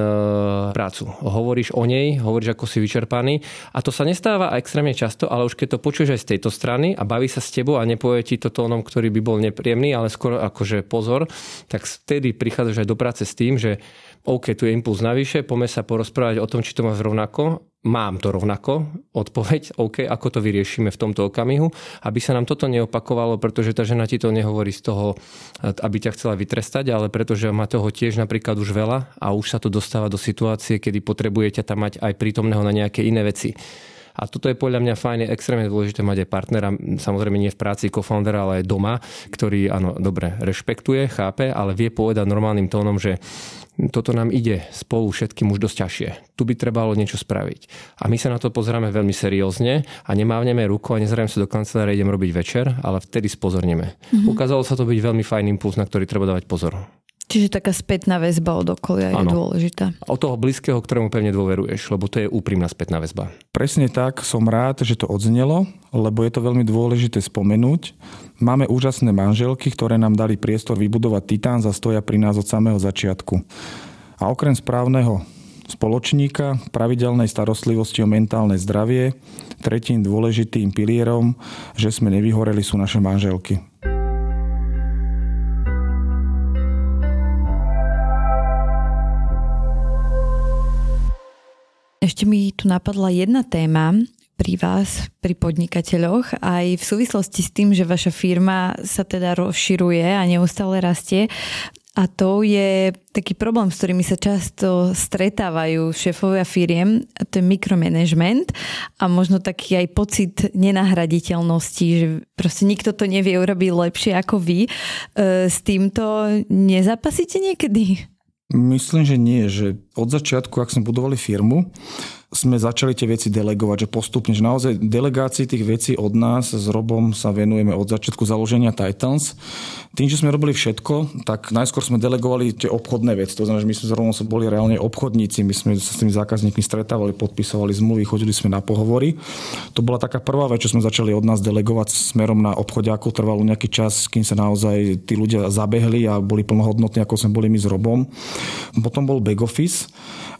prácu. Hovoríš o nej, hovoríš, ako si vyčerpaný a to sa nestáva extrémne často, ale už keď to počuješ aj z tejto strany a baví sa s tebou a nepovie ti to tónom, ktorý by bol nepríjemný, ale skoro akože pozor, tak vtedy prichádzaš aj do práce s tým, že OK, tu je impuls navyše, poďme sa porozprávať o tom, či to máš rovnako. Mám to rovnako, odpoveď, OK, ako to vyriešime v tomto okamihu, aby sa nám toto neopakovalo, pretože tá žena ti to nehovorí z toho, aby ťa chcela vytrestať, ale pretože má toho tiež napríklad už veľa a už sa to dostáva do situácie, kedy potrebujete tam mať aj prítomného na nejaké iné veci. A toto je podľa mňa fajne, extrémne dôležité mať aj partnera, samozrejme nie v práci co-foundera, ale aj doma, ktorý, áno, dobre, rešpektuje, chápe, ale vie povedať normálnym tónom, že toto nám ide spolu všetkým už dosť ťažšie. Tu by trebalo niečo spraviť. A my sa na to pozeráme veľmi seriózne a nemávneme ruku a nezrieme sa do kancelárie, idem robiť večer, ale vtedy spozorneme. Mm-hmm. Ukázalo sa to byť veľmi fajn impuls, na ktorý treba dávať pozor. Čiže taká spätná väzba od okolia je dôležitá. Od toho blízkeho, ktorému pevne dôveruješ, lebo to je úprimná spätná väzba. Presne tak, som rád, že to odznelo, lebo je to veľmi dôležité spomenúť. Máme úžasné manželky, ktoré nám dali priestor vybudovať Titans a stoja pri nás od samého začiatku. A okrem správneho spoločníka, pravidelnej starostlivosti o mentálne zdravie, tretím dôležitým pilierom, že sme nevyhoreli, sú naše manželky. Ešte mi tu napadla jedna téma pri vás, pri podnikateľoch, aj v súvislosti s tým, že vaša firma sa teda rozširuje a neustále rastie. A to je taký problém, s ktorými sa často stretávajú šéfovia firiem, a to je mikromanagement a možno taký aj pocit nenahraditeľnosti, že proste nikto to nevie urobiť lepšie ako vy. S týmto nezapasíte niekedy? Myslím, že nie, že od začiatku, ak sme budovali firmu, sme začali tie veci delegovať, že postupne, že naozaj delegácii tých vecí od nás s Robom sa venujeme od začiatku založenia Titans. Tým, že sme robili všetko, tak najskôr sme delegovali tie obchodné veci. To znamená, že my sme s Robom boli reálne obchodníci, my sme sa s tými zákazníkmi stretávali, podpisovali zmluvy, chodili sme na pohovory. To bola taká prvá vec, čo sme začali od nás delegovať smerom na obchodiakov. Trvalo nejaký čas, kým sa naozaj tí ľudia zabehli a boli plnohodnotní, ako sme boli my s Robom. Potom bol back office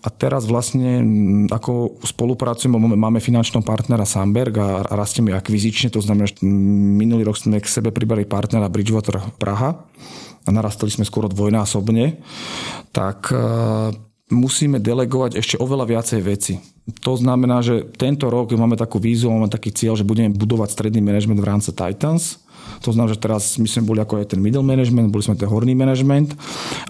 a teraz vlastne ako spolupracujeme, máme finančného partnera Samberg a rastieme akvizične, to znamená, že minulý rok sme k sebe pribrali partnera Bridgewater Praha a narastali sme skoro dvojnásobne, tak musíme delegovať ešte oveľa viacej veci. To znamená, že tento rok máme takú víziu, máme taký cieľ, že budeme budovať stredný manažment v rámci Titans. To znamená, že teraz my sme boli ako aj ten middle management, boli sme ten horný management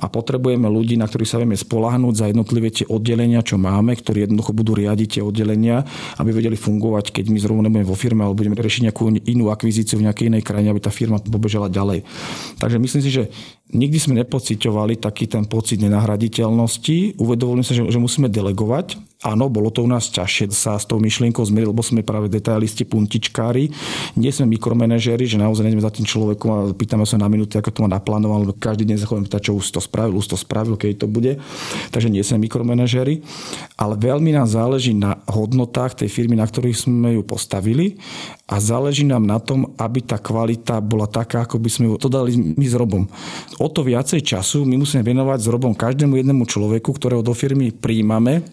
a potrebujeme ľudí, na ktorých sa vieme spoľahnúť za jednotlivé tie oddelenia, čo máme, ktorí jednoducho budú riadiť tie oddelenia, aby vedeli fungovať, keď my zrovna nebudeme vo firme, alebo budeme riešiť nejakú inú akvizíciu v nejakej inej krajine, aby tá firma pobežala ďalej. Takže myslím si, že nikdy sme nepociťovali taký ten pocit nenahraditeľnosti. Uvedomili sme sa, že, že musíme delegovať. Áno, bolo to u nás ťažšie sa s tou myšlienkou zmieriť, lebo sme práve detailisti, puntičkári. Nie sme mikromanažéri, že naozaj nejdeme za tým človekom a pýtame sa na minúty, ako to má naplánoval, lebo každý deň sa chodíme pýtať, čo už to spravil, už to spravil, keď to bude. Takže nie sme mikromanažéri, ale veľmi nám záleží na hodnotách tej firmy, na ktorých sme ju postavili a záleží nám na tom, aby tá kvalita bola taká, ako by sme ju to dali my s Robom. O to viacej času my musíme venovať s Robom každému jednému človeku, ktorého do firmy prijímame,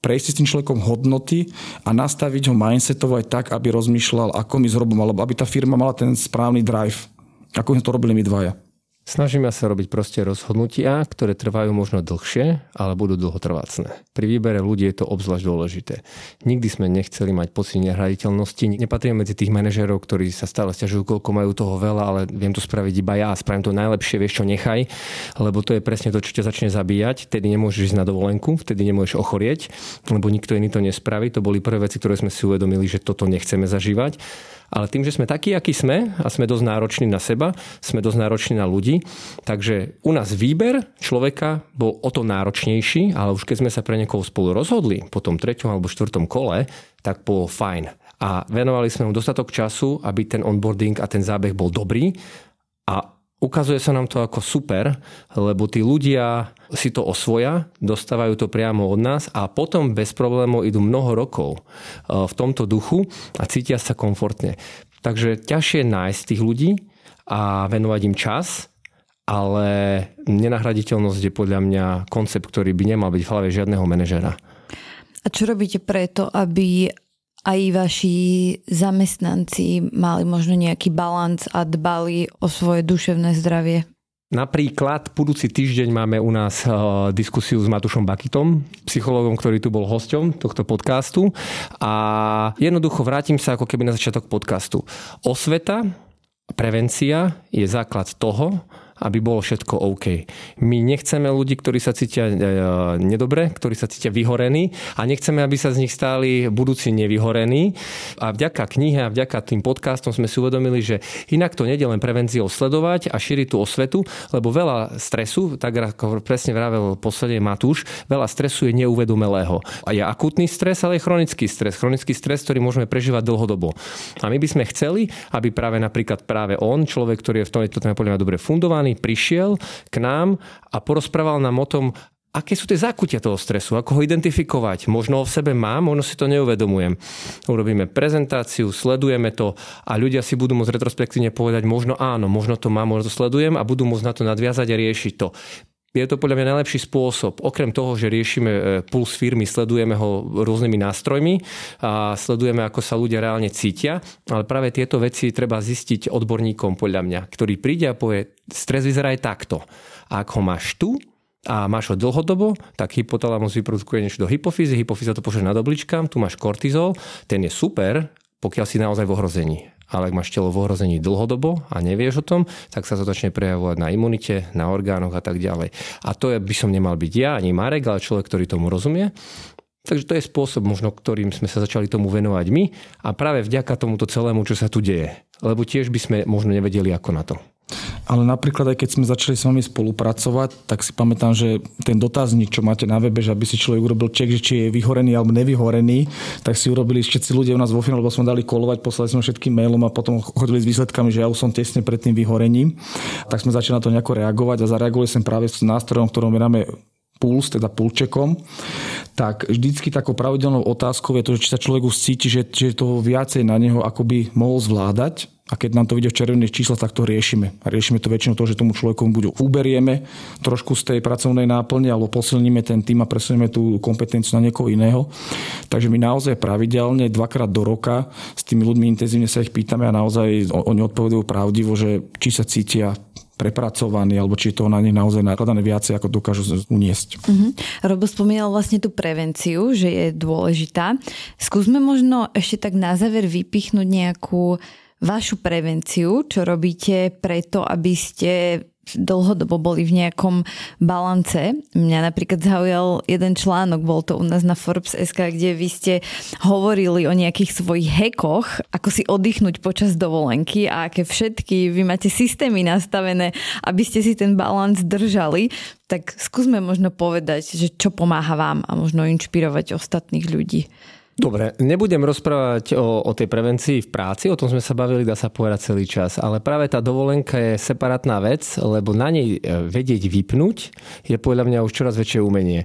prejsť s tým človekom hodnoty a nastaviť ho mindsetovo aj tak, aby rozmýšľal, ako my s Robom, alebo aby tá firma mala ten správny drive. Ako sme to robili my dvaja. Snažíme sa robiť proste rozhodnutia, ktoré trvajú možno dlhšie, ale budú dlhotrvácne. Pri výbere ľudí je to obzvlášť dôležité. Nikdy sme nechceli mať pocit nehraditeľnosti. Nepatríme medzi tých manažérov, ktorí sa stále sťažujú, koľko majú toho veľa, ale viem to spraviť iba ja, spravím to najlepšie, vieš čo, nechaj, lebo to je presne to, čo ťa začne zabíjať. Vtedy nemôžeš ísť na dovolenku, vtedy nemôžeš ochorieť, lebo nikto iný to nespraví. To boli prvé veci, ktoré sme si uvedomili, že toto nechceme zažívať. Ale tým, že sme takí, akí sme a sme dosť nároční na seba, sme dosť nároční na ľudí, takže u nás výber človeka bol o to náročnejší, ale už keď sme sa pre niekoho spolu rozhodli po tom treťom alebo štvrtom kole, tak bolo fajn. A venovali sme mu dostatok času, aby ten onboarding a ten zábeh bol dobrý a ukazuje sa nám to ako super, lebo tí ľudia si to osvoja, dostávajú to priamo od nás a potom bez problémov idú mnoho rokov v tomto duchu a cítia sa komfortne. Takže ťažšie nájsť tých ľudí a venovať im čas, ale nenahraditeľnosť je podľa mňa koncept, ktorý by nemal byť v hlave žiadneho manažera. A čo robíte preto, aby aj vaši zamestnanci mali možno nejaký balanc a dbali o svoje duševné zdravie? Napríklad budúci týždeň máme u nás uh, diskusiu s Matúšom Bakitom, psychologom, ktorý tu bol hosťom tohto podcastu. A jednoducho vrátim sa ako keby na začiatok podcastu. Osveta, prevencia je základ toho, aby bolo všetko OK. My nechceme ľudí, ktorí sa cítia e, nedobre, ktorí sa cítia vyhorení a nechceme, aby sa z nich stali budúci nevyhorení. A vďaka knihe a vďaka tým podcastom sme si uvedomili, že inak to nie je len prevenciou sledovať a šíriť tú osvetu, lebo veľa stresu, tak ako presne vravel posledne Matúš, veľa stresu je neuvedomelého. A je akutný stres, ale je chronický stres. Chronický stres, ktorý môžeme prežívať dlhodobo. A my by sme chceli, aby práve napríklad práve on, človek, ktorý je v tomto téme podľa mňa dobre fundovaný, prišiel k nám a porozprával nám o tom, aké sú tie zákutia toho stresu, ako ho identifikovať. Možno ho v sebe mám, možno si to neuvedomujem. Urobíme prezentáciu, sledujeme to a ľudia si budú môcť retrospektívne povedať, možno áno, možno to mám, možno to sledujem a budú môcť na to nadviazať a riešiť to. Je to podľa mňa najlepší spôsob. Okrem toho, že riešime puls firmy, sledujeme ho rôznymi nástrojmi a sledujeme, ako sa ľudia reálne cítia, ale práve tieto veci treba zistiť odborníkom, podľa mňa, ktorý príde a povie, stres vyzerá aj takto. A ak ho máš tu a máš ho dlhodobo, tak hypotalamus vyprodukuje niečo do hypofýzy, hypofýza to pošle na obličkám, tu máš kortizol, ten je super, pokiaľ si naozaj v ohrození. Ale ak máš telo v ohrození dlhodobo a nevieš o tom, tak sa to začne prejavovať na imunite, na orgánoch a tak ďalej. A to je, by som nemal byť ja, ani Marek, ale človek, ktorý tomu rozumie. Takže to je spôsob, možno ktorým sme sa začali tomu venovať my a práve vďaka tomuto celému, čo sa tu deje. Lebo tiež by sme možno nevedeli, ako na to. ale napríklad aj keď sme začali s vami spolupracovať, tak si pamätám, že ten dotazník, čo máte na webe, že aby si človek urobil check, že či je vyhorený alebo nevyhorený, tak si urobili všetci ľudia u nás vo finále, lebo sme dali kolovať, poslali sme všetkým mailom a potom chodili s výsledkami, že ja už som tesne pred tým vyhorením. Tak sme začali na to nejako reagovať a zareagovali sme práve s nástrojom, ktorom menáme Puls, teda pulčekom, tak vždycky takou pravidelnou otázkou je to, že či sa človek už cíti, že, že toho viacej na neho akoby mohol zvládať. A keď nám to vidie v červených číslach, tak to riešime. A riešime to väčšinou to, že tomu človeku buď uberieme trošku z tej pracovnej náplne, alebo posilníme ten tým a presunieme tú kompetenciu na niekoho iného. Takže my naozaj pravidelne dvakrát do roka s tými ľuďmi intenzívne sa ich pýtame a naozaj oni odpovedajú pravdivo, že či sa cítia prepracovaní, alebo či je to na nich naozaj nakladané viacej, ako dokážu uniesť. Uh-huh. Robo spomínal vlastne tú prevenciu, že je dôležitá. Skúsme možno ešte tak na záver vypichnúť nejakú vašu prevenciu, čo robíte preto, aby ste dlhodobo boli v nejakom balance. Mňa napríklad zaujal jeden článok, bol to u nás na Forbes bodka es ká, kde vy ste hovorili o nejakých svojich hackoch, ako si oddychnúť počas dovolenky a aké všetky vy máte systémy nastavené, aby ste si ten balans držali. Tak skúsme možno povedať, že čo pomáha vám a možno inšpirovať ostatných ľudí. Dobre, nebudem rozprávať o, o tej prevencii v práci, o tom sme sa bavili, dá sa povedať celý čas, ale práve tá dovolenka je separátna vec, lebo na nej vedieť vypnúť je podľa mňa už čoraz väčšie umenie.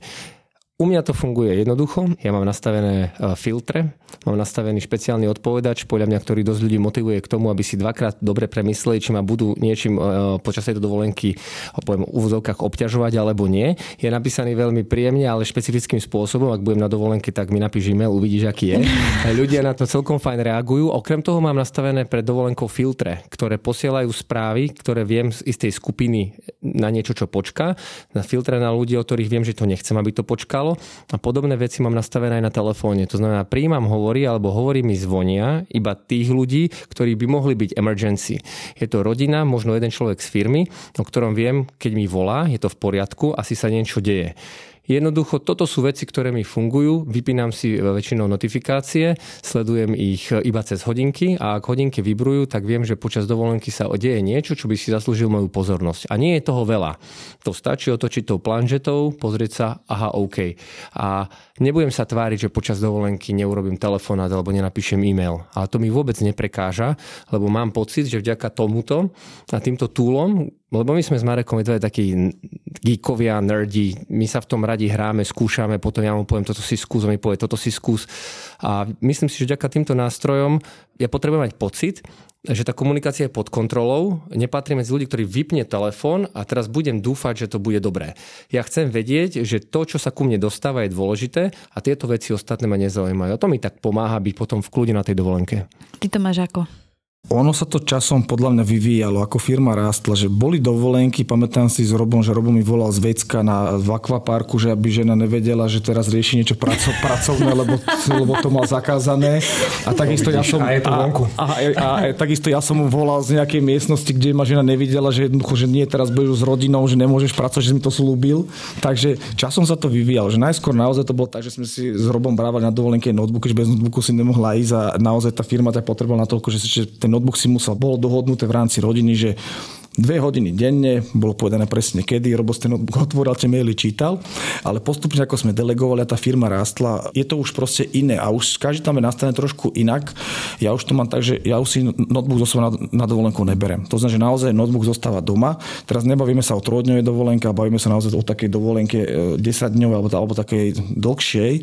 U mňa to funguje jednoducho, ja mám nastavené filtre, mám nastavený špeciálny odpovedač, podľa mňa, ktorý dosť ľudí motivuje k tomu, aby si dvakrát dobre premysleli, či ma budú niečím počas tejto dovolenky, poviem, úvodzovkách obťažovať alebo nie. Je napísaný veľmi príjemne, ale špecifickým spôsobom. Ak budem na dovolenke, tak mi napíš e-mail, uvidíš, aký je. Ľudia na to celkom fajn reagujú. Okrem toho mám nastavené pred dovolenkou filtre, ktoré posielajú správy, ktoré viem z istej skupiny na niečo, čo počká, na filtre na ľudí, o ktorých viem, že to nechcem, aby to počkalo. A podobné veci mám nastavené aj na telefóne. To znamená, prijímam ho hovorí, alebo hovorí mi zvonia iba tých ľudí, ktorí by mohli byť emergency. Je to rodina, možno jeden človek z firmy, o ktorom viem, keď mi volá, je to v poriadku, asi sa niečo deje. Jednoducho, toto sú veci, ktoré mi fungujú. Vypínam si väčšinou notifikácie, sledujem ich iba cez hodinky a ak hodinky vibrujú, tak viem, že počas dovolenky sa odeje niečo, čo by si zaslúžil moju pozornosť. A nie je toho veľa. To stačí otočiť tou planžetou, pozrieť sa, aha, OK. A nebudem sa tváriť, že počas dovolenky neurobím telefonát alebo nenapíšem e-mail. Ale to mi vôbec neprekáža, lebo mám pocit, že vďaka tomuto a týmto túlom, lebo my sme s Marekom vedeli takí geekovia, nerdi, my sa v tom radi hráme, skúšame, potom ja mu poviem, toto si skús, on mi povie, toto si skús. A myslím si, že vďaka týmto nástrojom ja potrebujem mať pocit, že tá komunikácia je pod kontrolou, nepatrí medzi ľudí, ktorí vypne telefón a teraz budem dúfať, že to bude dobré. Ja chcem vedieť, že to, čo sa ku mne dostáva, je dôležité a tieto veci ostatné ma nezaujímajú. A to mi tak pomáha byť potom v kľude na tej dovolenke. Ty to máš ako? Ono sa to časom podľa mňa vyvíjalo, ako firma rástla, že boli dovolenky, pamätám si s Robom, že Robo mi volal z Vecka na, v akvaparku, že aby žena nevedela, že teraz rieši niečo praco, pracovné, lebo, lebo to mal zakázané. A takisto ja som, a, a, a, a takisto ja som mu volal z nejakej miestnosti, kde ma žena nevidela, že jednoducho, že nie, teraz budeš s rodinou, že nemôžeš pracovať, že si mi to slúbil. Takže časom sa to vyvíjalo, že najskôr naozaj to bolo tak, že sme si s Robom brávali na dovolenke notebooky, že bez notebooku si nemohla ísť a naozaj tá firma tak potrebovala natoľko, že si ten notebook si musel, bolo dohodnuté v rámci rodiny, že dve hodiny denne, bolo povedané presne kedy, Robo ten notebook otvoril, tie maily čítal, ale postupne ako sme delegovali a tá firma rástla, je to už proste iné a už každý tam je nastavené trošku inak. Ja už to mám tak, že ja už si notebook zo svojho na, na dovolenku neberem. To znamená, že naozaj notebook zostáva doma. Teraz nebavíme sa o trojdňovej dovolenke, ale bavíme sa naozaj o takej dovolenke desaťdňovej alebo, alebo takej dlhšej.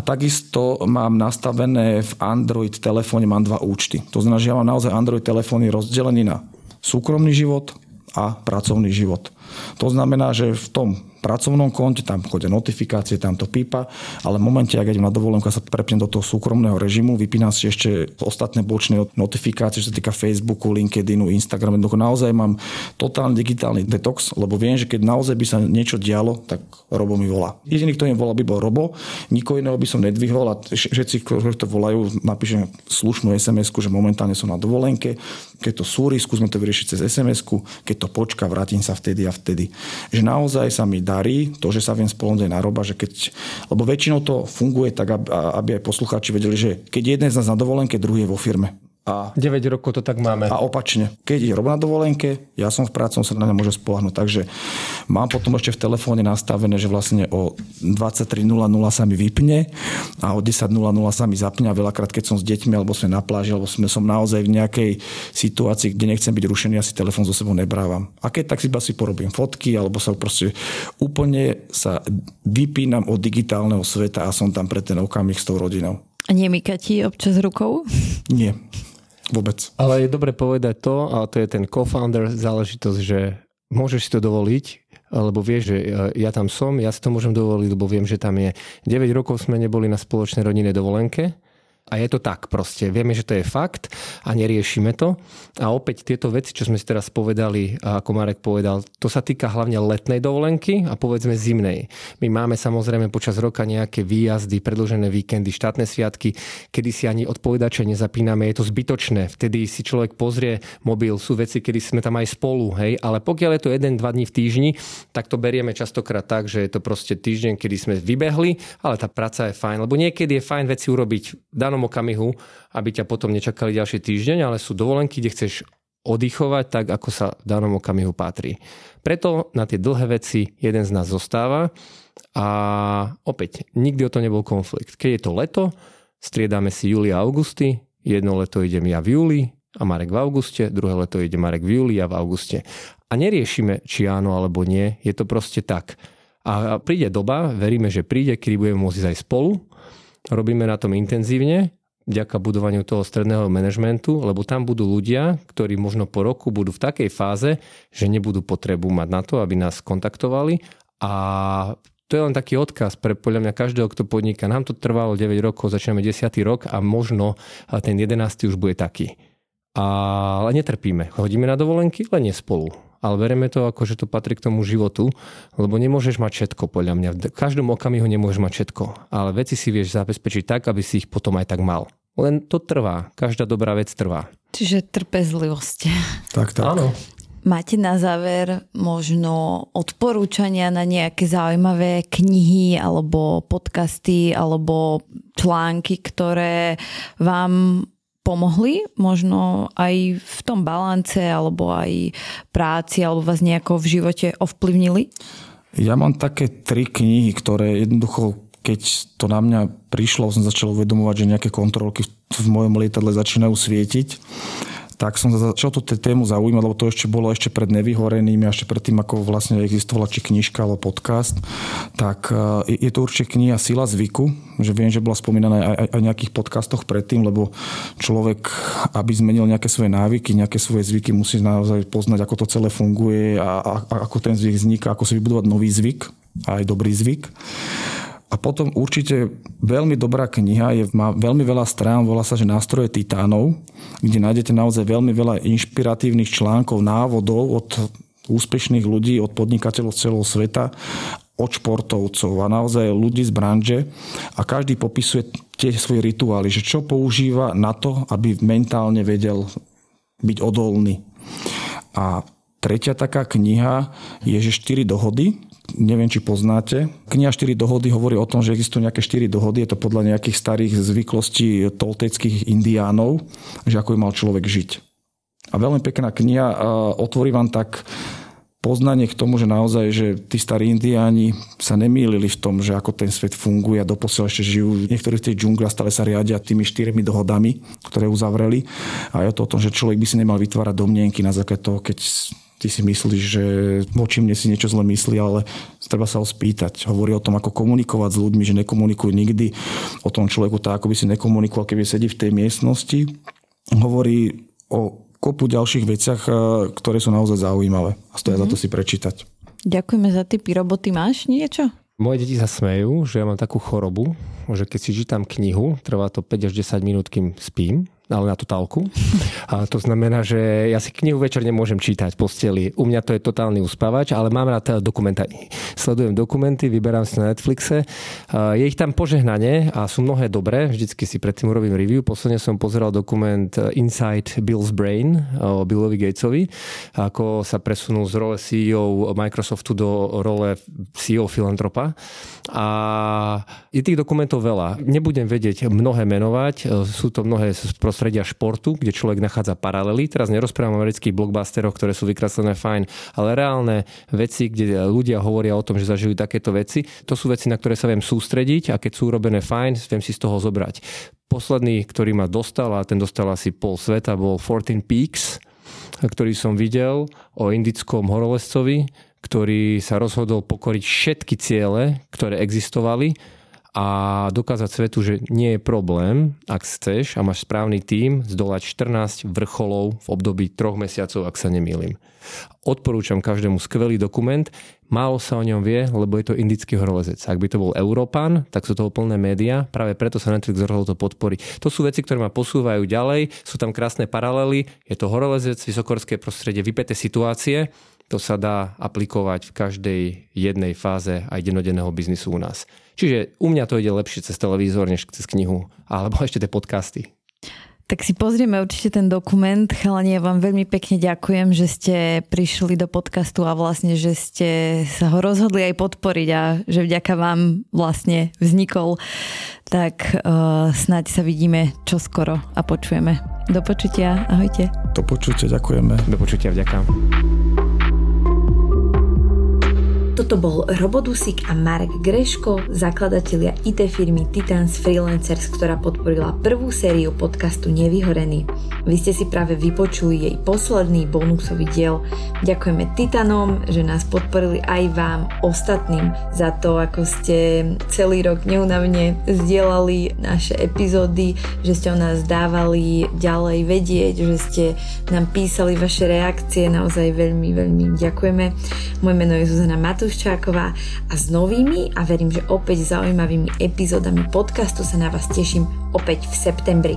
A takisto mám nastavené v Android telefóne, mám dva účty. To znamená, že ja mám naozaj Android telefóny rozdelený na súkromný život a pracovný život. To znamená, že v tom pracovnom konte tam chodia notifikácie, tam to pípa, ale v momente, ak idem na dovolenku a sa prepnem do toho súkromného režimu, vypínam si ešte ostatné bočné notifikácie, čo sa týka Facebooku, LinkedInu, Instagramu. Naozaj mám totálny digitálny detox, lebo viem, že keď naozaj by sa niečo dialo, tak Robo mi volá. Jediný, kto mi volá, by bol Robo, nikoho iného by som nedvihol a všetci, ktorí to volajú, napíšem slušnú es em esku, že momentálne som na dovolenke. Keď to súri, skúsme to vyriešiť cez es em esku, keď to počká, vrátim sa vtedy a vtedy. Že naozaj sa mi darí to, že sa viem spolomdej na Roba, že keď, lebo väčšinou to funguje tak, aby aj poslucháči vedeli, že keď jeden z nás na dovolenke, druhý je vo firme. A deväť rokov to tak máme. A opačne. Keď je Rob na dovolenke, ja som v práci, on sa na mňa môže spoľahnúť. Takže mám potom ešte v telefóne nastavené, že vlastne o dvadsaťtri nula nula sa mi vypne a o desať nula nula sa mi zapne. A veľakrát, keď som s deťmi, alebo sme na pláži, alebo sme, som naozaj v nejakej situácii, kde nechcem byť rušený, ja si telefón so sebou nebrávam. A keď tak si iba si porobím fotky, alebo sa proste úplne sa vypínam od digitálneho sveta a som tam pre ten okamih s tou rodinou. A nemýka ti občas rukou? Nie. Vôbec. Ale je dobre povedať to, a to je ten co-founder záležitosť, že môžeš si to dovoliť, lebo vieš, že ja tam som, ja si to môžem dovoliť, lebo viem, že tam je. deväť rokov sme neboli na spoločnej rodinnej dovolenke a je to tak proste. Vieme, že to je fakt a neriešime to. A opäť tieto veci, čo sme si teraz povedali, ako Marek povedal, to sa týka hlavne letnej dovolenky a povedzme zimnej. My máme samozrejme počas roka nejaké výjazdy, predĺžené víkendy, štátne sviatky, kedy si ani odpovedače nezapíname, je to zbytočné. Vtedy si človek pozrie mobil, sú veci, kedy sme tam aj spolu, hej, ale pokiaľ je to jeden dva dní v týždni, tak to berieme častokrát tak, že je to proste týždeň, kedy sme vybehli, ale tá práca je fajn, lebo niekedy je fajn veci urobiť v danom okamihu, aby ťa potom nečakali ďalší týždeň, ale sú dovolenky, kde chceš oddychovať tak, ako sa v danom okamihu patrí. Preto na tie dlhé veci jeden z nás zostáva a opäť, nikdy o to nebol konflikt. Keď je to leto, striedame si júli a augusty, jedno leto idem ja v júli a Marek v auguste, druhé leto ide Marek v júli a v auguste. A neriešime, či áno alebo nie, je to proste tak. A príde doba, veríme, že príde, kedy budeme môcť ísť aj spolu, robíme na tom intenzívne, vďaka budovaniu toho stredného manažmentu, lebo tam budú ľudia, ktorí možno po roku budú v takej fáze, že nebudú potrebu mať na to, aby nás kontaktovali. A to je len taký odkaz pre podľa mňa každého, kto podniká. Nám to trvalo deväť rokov, začíname desiaty rok a možno ten jedenásty už bude taký. Ale netrpíme. Chodíme na dovolenky, len nie spolu. Ale bereme to ako, že to patrí k tomu životu, lebo nemôžeš mať všetko, podľa mňa. V každom okamihu nemôžeš mať všetko, ale veci si vieš zabezpečiť tak, aby si ich potom aj tak mal. Len to trvá, každá dobrá vec trvá. Čiže trpezlivosť. Tak, tak. Áno. Máte na záver možno odporúčania na nejaké zaujímavé knihy alebo podcasty alebo články, ktoré vám pomohli možno aj v tom balance alebo aj práci alebo vás nejako v živote ovplyvnili? Ja mám také tri knihy, ktoré jednoducho, keď to na mňa prišlo, som začal uvedomovať, že nejaké kontrolky v mojom lietadle začínajú svietiť, tak som začal tú tému zaujímať, lebo to ešte bolo ešte pred Nevyhorenými a ešte pred tým, ako vlastne existovala či knižka alebo podcast, tak je to určite kniha Sila zvyku, že viem, že bola spomínaná aj, aj v nejakých podcastoch predtým, lebo človek, aby zmenil nejaké svoje návyky, nejaké svoje zvyky, musí naozaj poznať, ako to celé funguje a, a, a ako ten zvyk vzniká, ako si vybudovať nový zvyk, aj dobrý zvyk. A potom určite veľmi dobrá kniha, je, má veľmi veľa strán, volá sa, že Nástroje titánov, kde nájdete naozaj veľmi veľa inšpiratívnych článkov, návodov od úspešných ľudí, od podnikateľov celého sveta, od športovcov a naozaj ľudí z branže a každý popisuje tie svoje rituály, že čo používa na to, aby mentálne vedel byť odolný. A tretia taká kniha je, že štyri dohody, neviem, či poznáte. Kniha štyri dohody hovorí o tom, že existujú nejaké štyri dohody, je to podľa nejakých starých zvyklostí tolteckých indiánov, že ako mal človek žiť. A veľmi pekná kniha, otvorí vám tak poznanie k tomu, že naozaj, že tí starí indiáni sa nemýlili v tom, že ako ten svet funguje a doposiaľ ešte žijú. Niektorí v tej džungli stále sa riadia tými štyrmi dohodami, ktoré uzavreli. A je to o tom, že človek by si nemal vytvárať domnienky na základe toho, keď ty si myslíš, že voči mne si niečo zle myslí, ale treba sa ho spýtať. Hovorí o tom, ako komunikovať s ľuďmi, že nekomunikuj nikdy o tom človeku tak, ako by si nekomunikoval, keby sedí v tej miestnosti. Hovorí o kopu ďalších veciach, ktoré sú naozaj zaujímavé. A stoja mm-hmm. za to si prečítať. Ďakujeme za tipy. Robo, ty máš niečo? Moje deti sa smejú, že ja mám takú chorobu, že keď si čítam knihu, trvá to päť až desať minút, kým spím, ale na totálku. A to znamená, že ja si knihu večer nemôžem čítať v posteli. U mňa to je totálny uspávač, ale mám rád dokumenty. Sledujem dokumenty, vyberám si na Netflixe. Je ich tam požehnanie a sú mnohé dobré. Vždycky si predtým urobím review. Posledne som pozeral dokument Inside Bill's Brain o Billovi Gatesovi, ako sa presunul z role sí í ó Microsoftu do role sí í ó filantropa. A je tých dokumentov veľa. Nebudem vedieť mnohé menovať. Sú to mnohé proste prostredia športu, kde človek nachádza paralely. Teraz nerozprávam o amerických blockbusteroch, ktoré sú vykreslené fajn, ale reálne veci, kde ľudia hovoria o tom, že zažili takéto veci. To sú veci, na ktoré sa viem sústrediť a keď sú urobené fajn, viem si z toho zobrať. Posledný, ktorý ma dostal, a ten dostal asi pol sveta, bol štrnásť Peaks, ktorý som videl o indickom horolezcovi, ktorý sa rozhodol pokoriť všetky ciele, ktoré existovali a dokázať svetu, že nie je problém, ak chceš a máš správny tím, zdolať štrnásť vrcholov v období troch mesiacov, ak sa nemýlim. Odporúčam každému skvelý dokument. Málo sa o ňom vie, lebo je to indický horolezec. Ak by to bol Európan, tak sú toho plné médiá. Práve preto sa Netflix rozhodol to podporiť. To sú veci, ktoré ma posúvajú ďalej. Sú tam krásne paralely. Je to horolezec, vysokorské prostredie, vypäté situácie. To sa dá aplikovať v každej jednej fáze aj dennodenného biznisu u nás. Čiže u mňa to ide lepšie cez televízor, než cez knihu. Alebo ešte tie podcasty. Tak si pozrieme určite ten dokument. Chalani, ja vám veľmi pekne ďakujem, že ste prišli do podcastu a vlastne, že ste sa ho rozhodli aj podporiť a že vďaka vám vlastne vznikol. Tak uh, snáď sa vidíme čoskoro a počujeme. Do počutia, ahojte. Do počutia, ďakujeme. Do počutia, vďaka. Toto bol Robo Dúsik a Marek Greško, zakladatelia í té firmy Titans Freelancers, ktorá podporila prvú sériu podcastu Nevyhorený. Vy ste si práve vypočuli jej posledný bonusový diel. Ďakujeme Titanom, že nás podporili aj vám ostatným za to, ako ste celý rok neúnavne zdieľali naše epizódy, že ste o nás dávali ďalej vedieť, že ste nám písali vaše reakcie. Naozaj veľmi, veľmi ďakujeme. Moje meno je Zuzana Matúš Ščáková a s novými a verím, že opäť zaujímavými epizódami podcastu sa na vás teším opäť v septembri.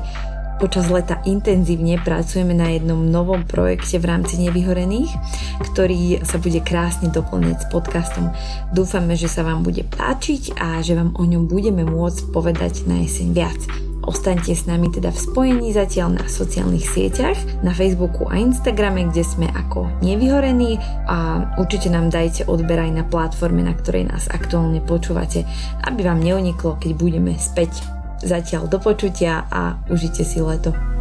Počas leta intenzívne pracujeme na jednom novom projekte v rámci Nevyhorených, ktorý sa bude krásne doplniť s podcastom. Dúfame, že sa vám bude páčiť a že vám o ňom budeme môcť povedať na jeseň viac. Ostaňte s nami teda v spojení zatiaľ na sociálnych sieťach, na Facebooku a Instagrame, kde sme ako Nevyhorení a určite nám dajte odber aj na platforme, na ktorej nás aktuálne počúvate, aby vám neuniklo, keď budeme späť. Zatiaľ do počutia a užite si leto.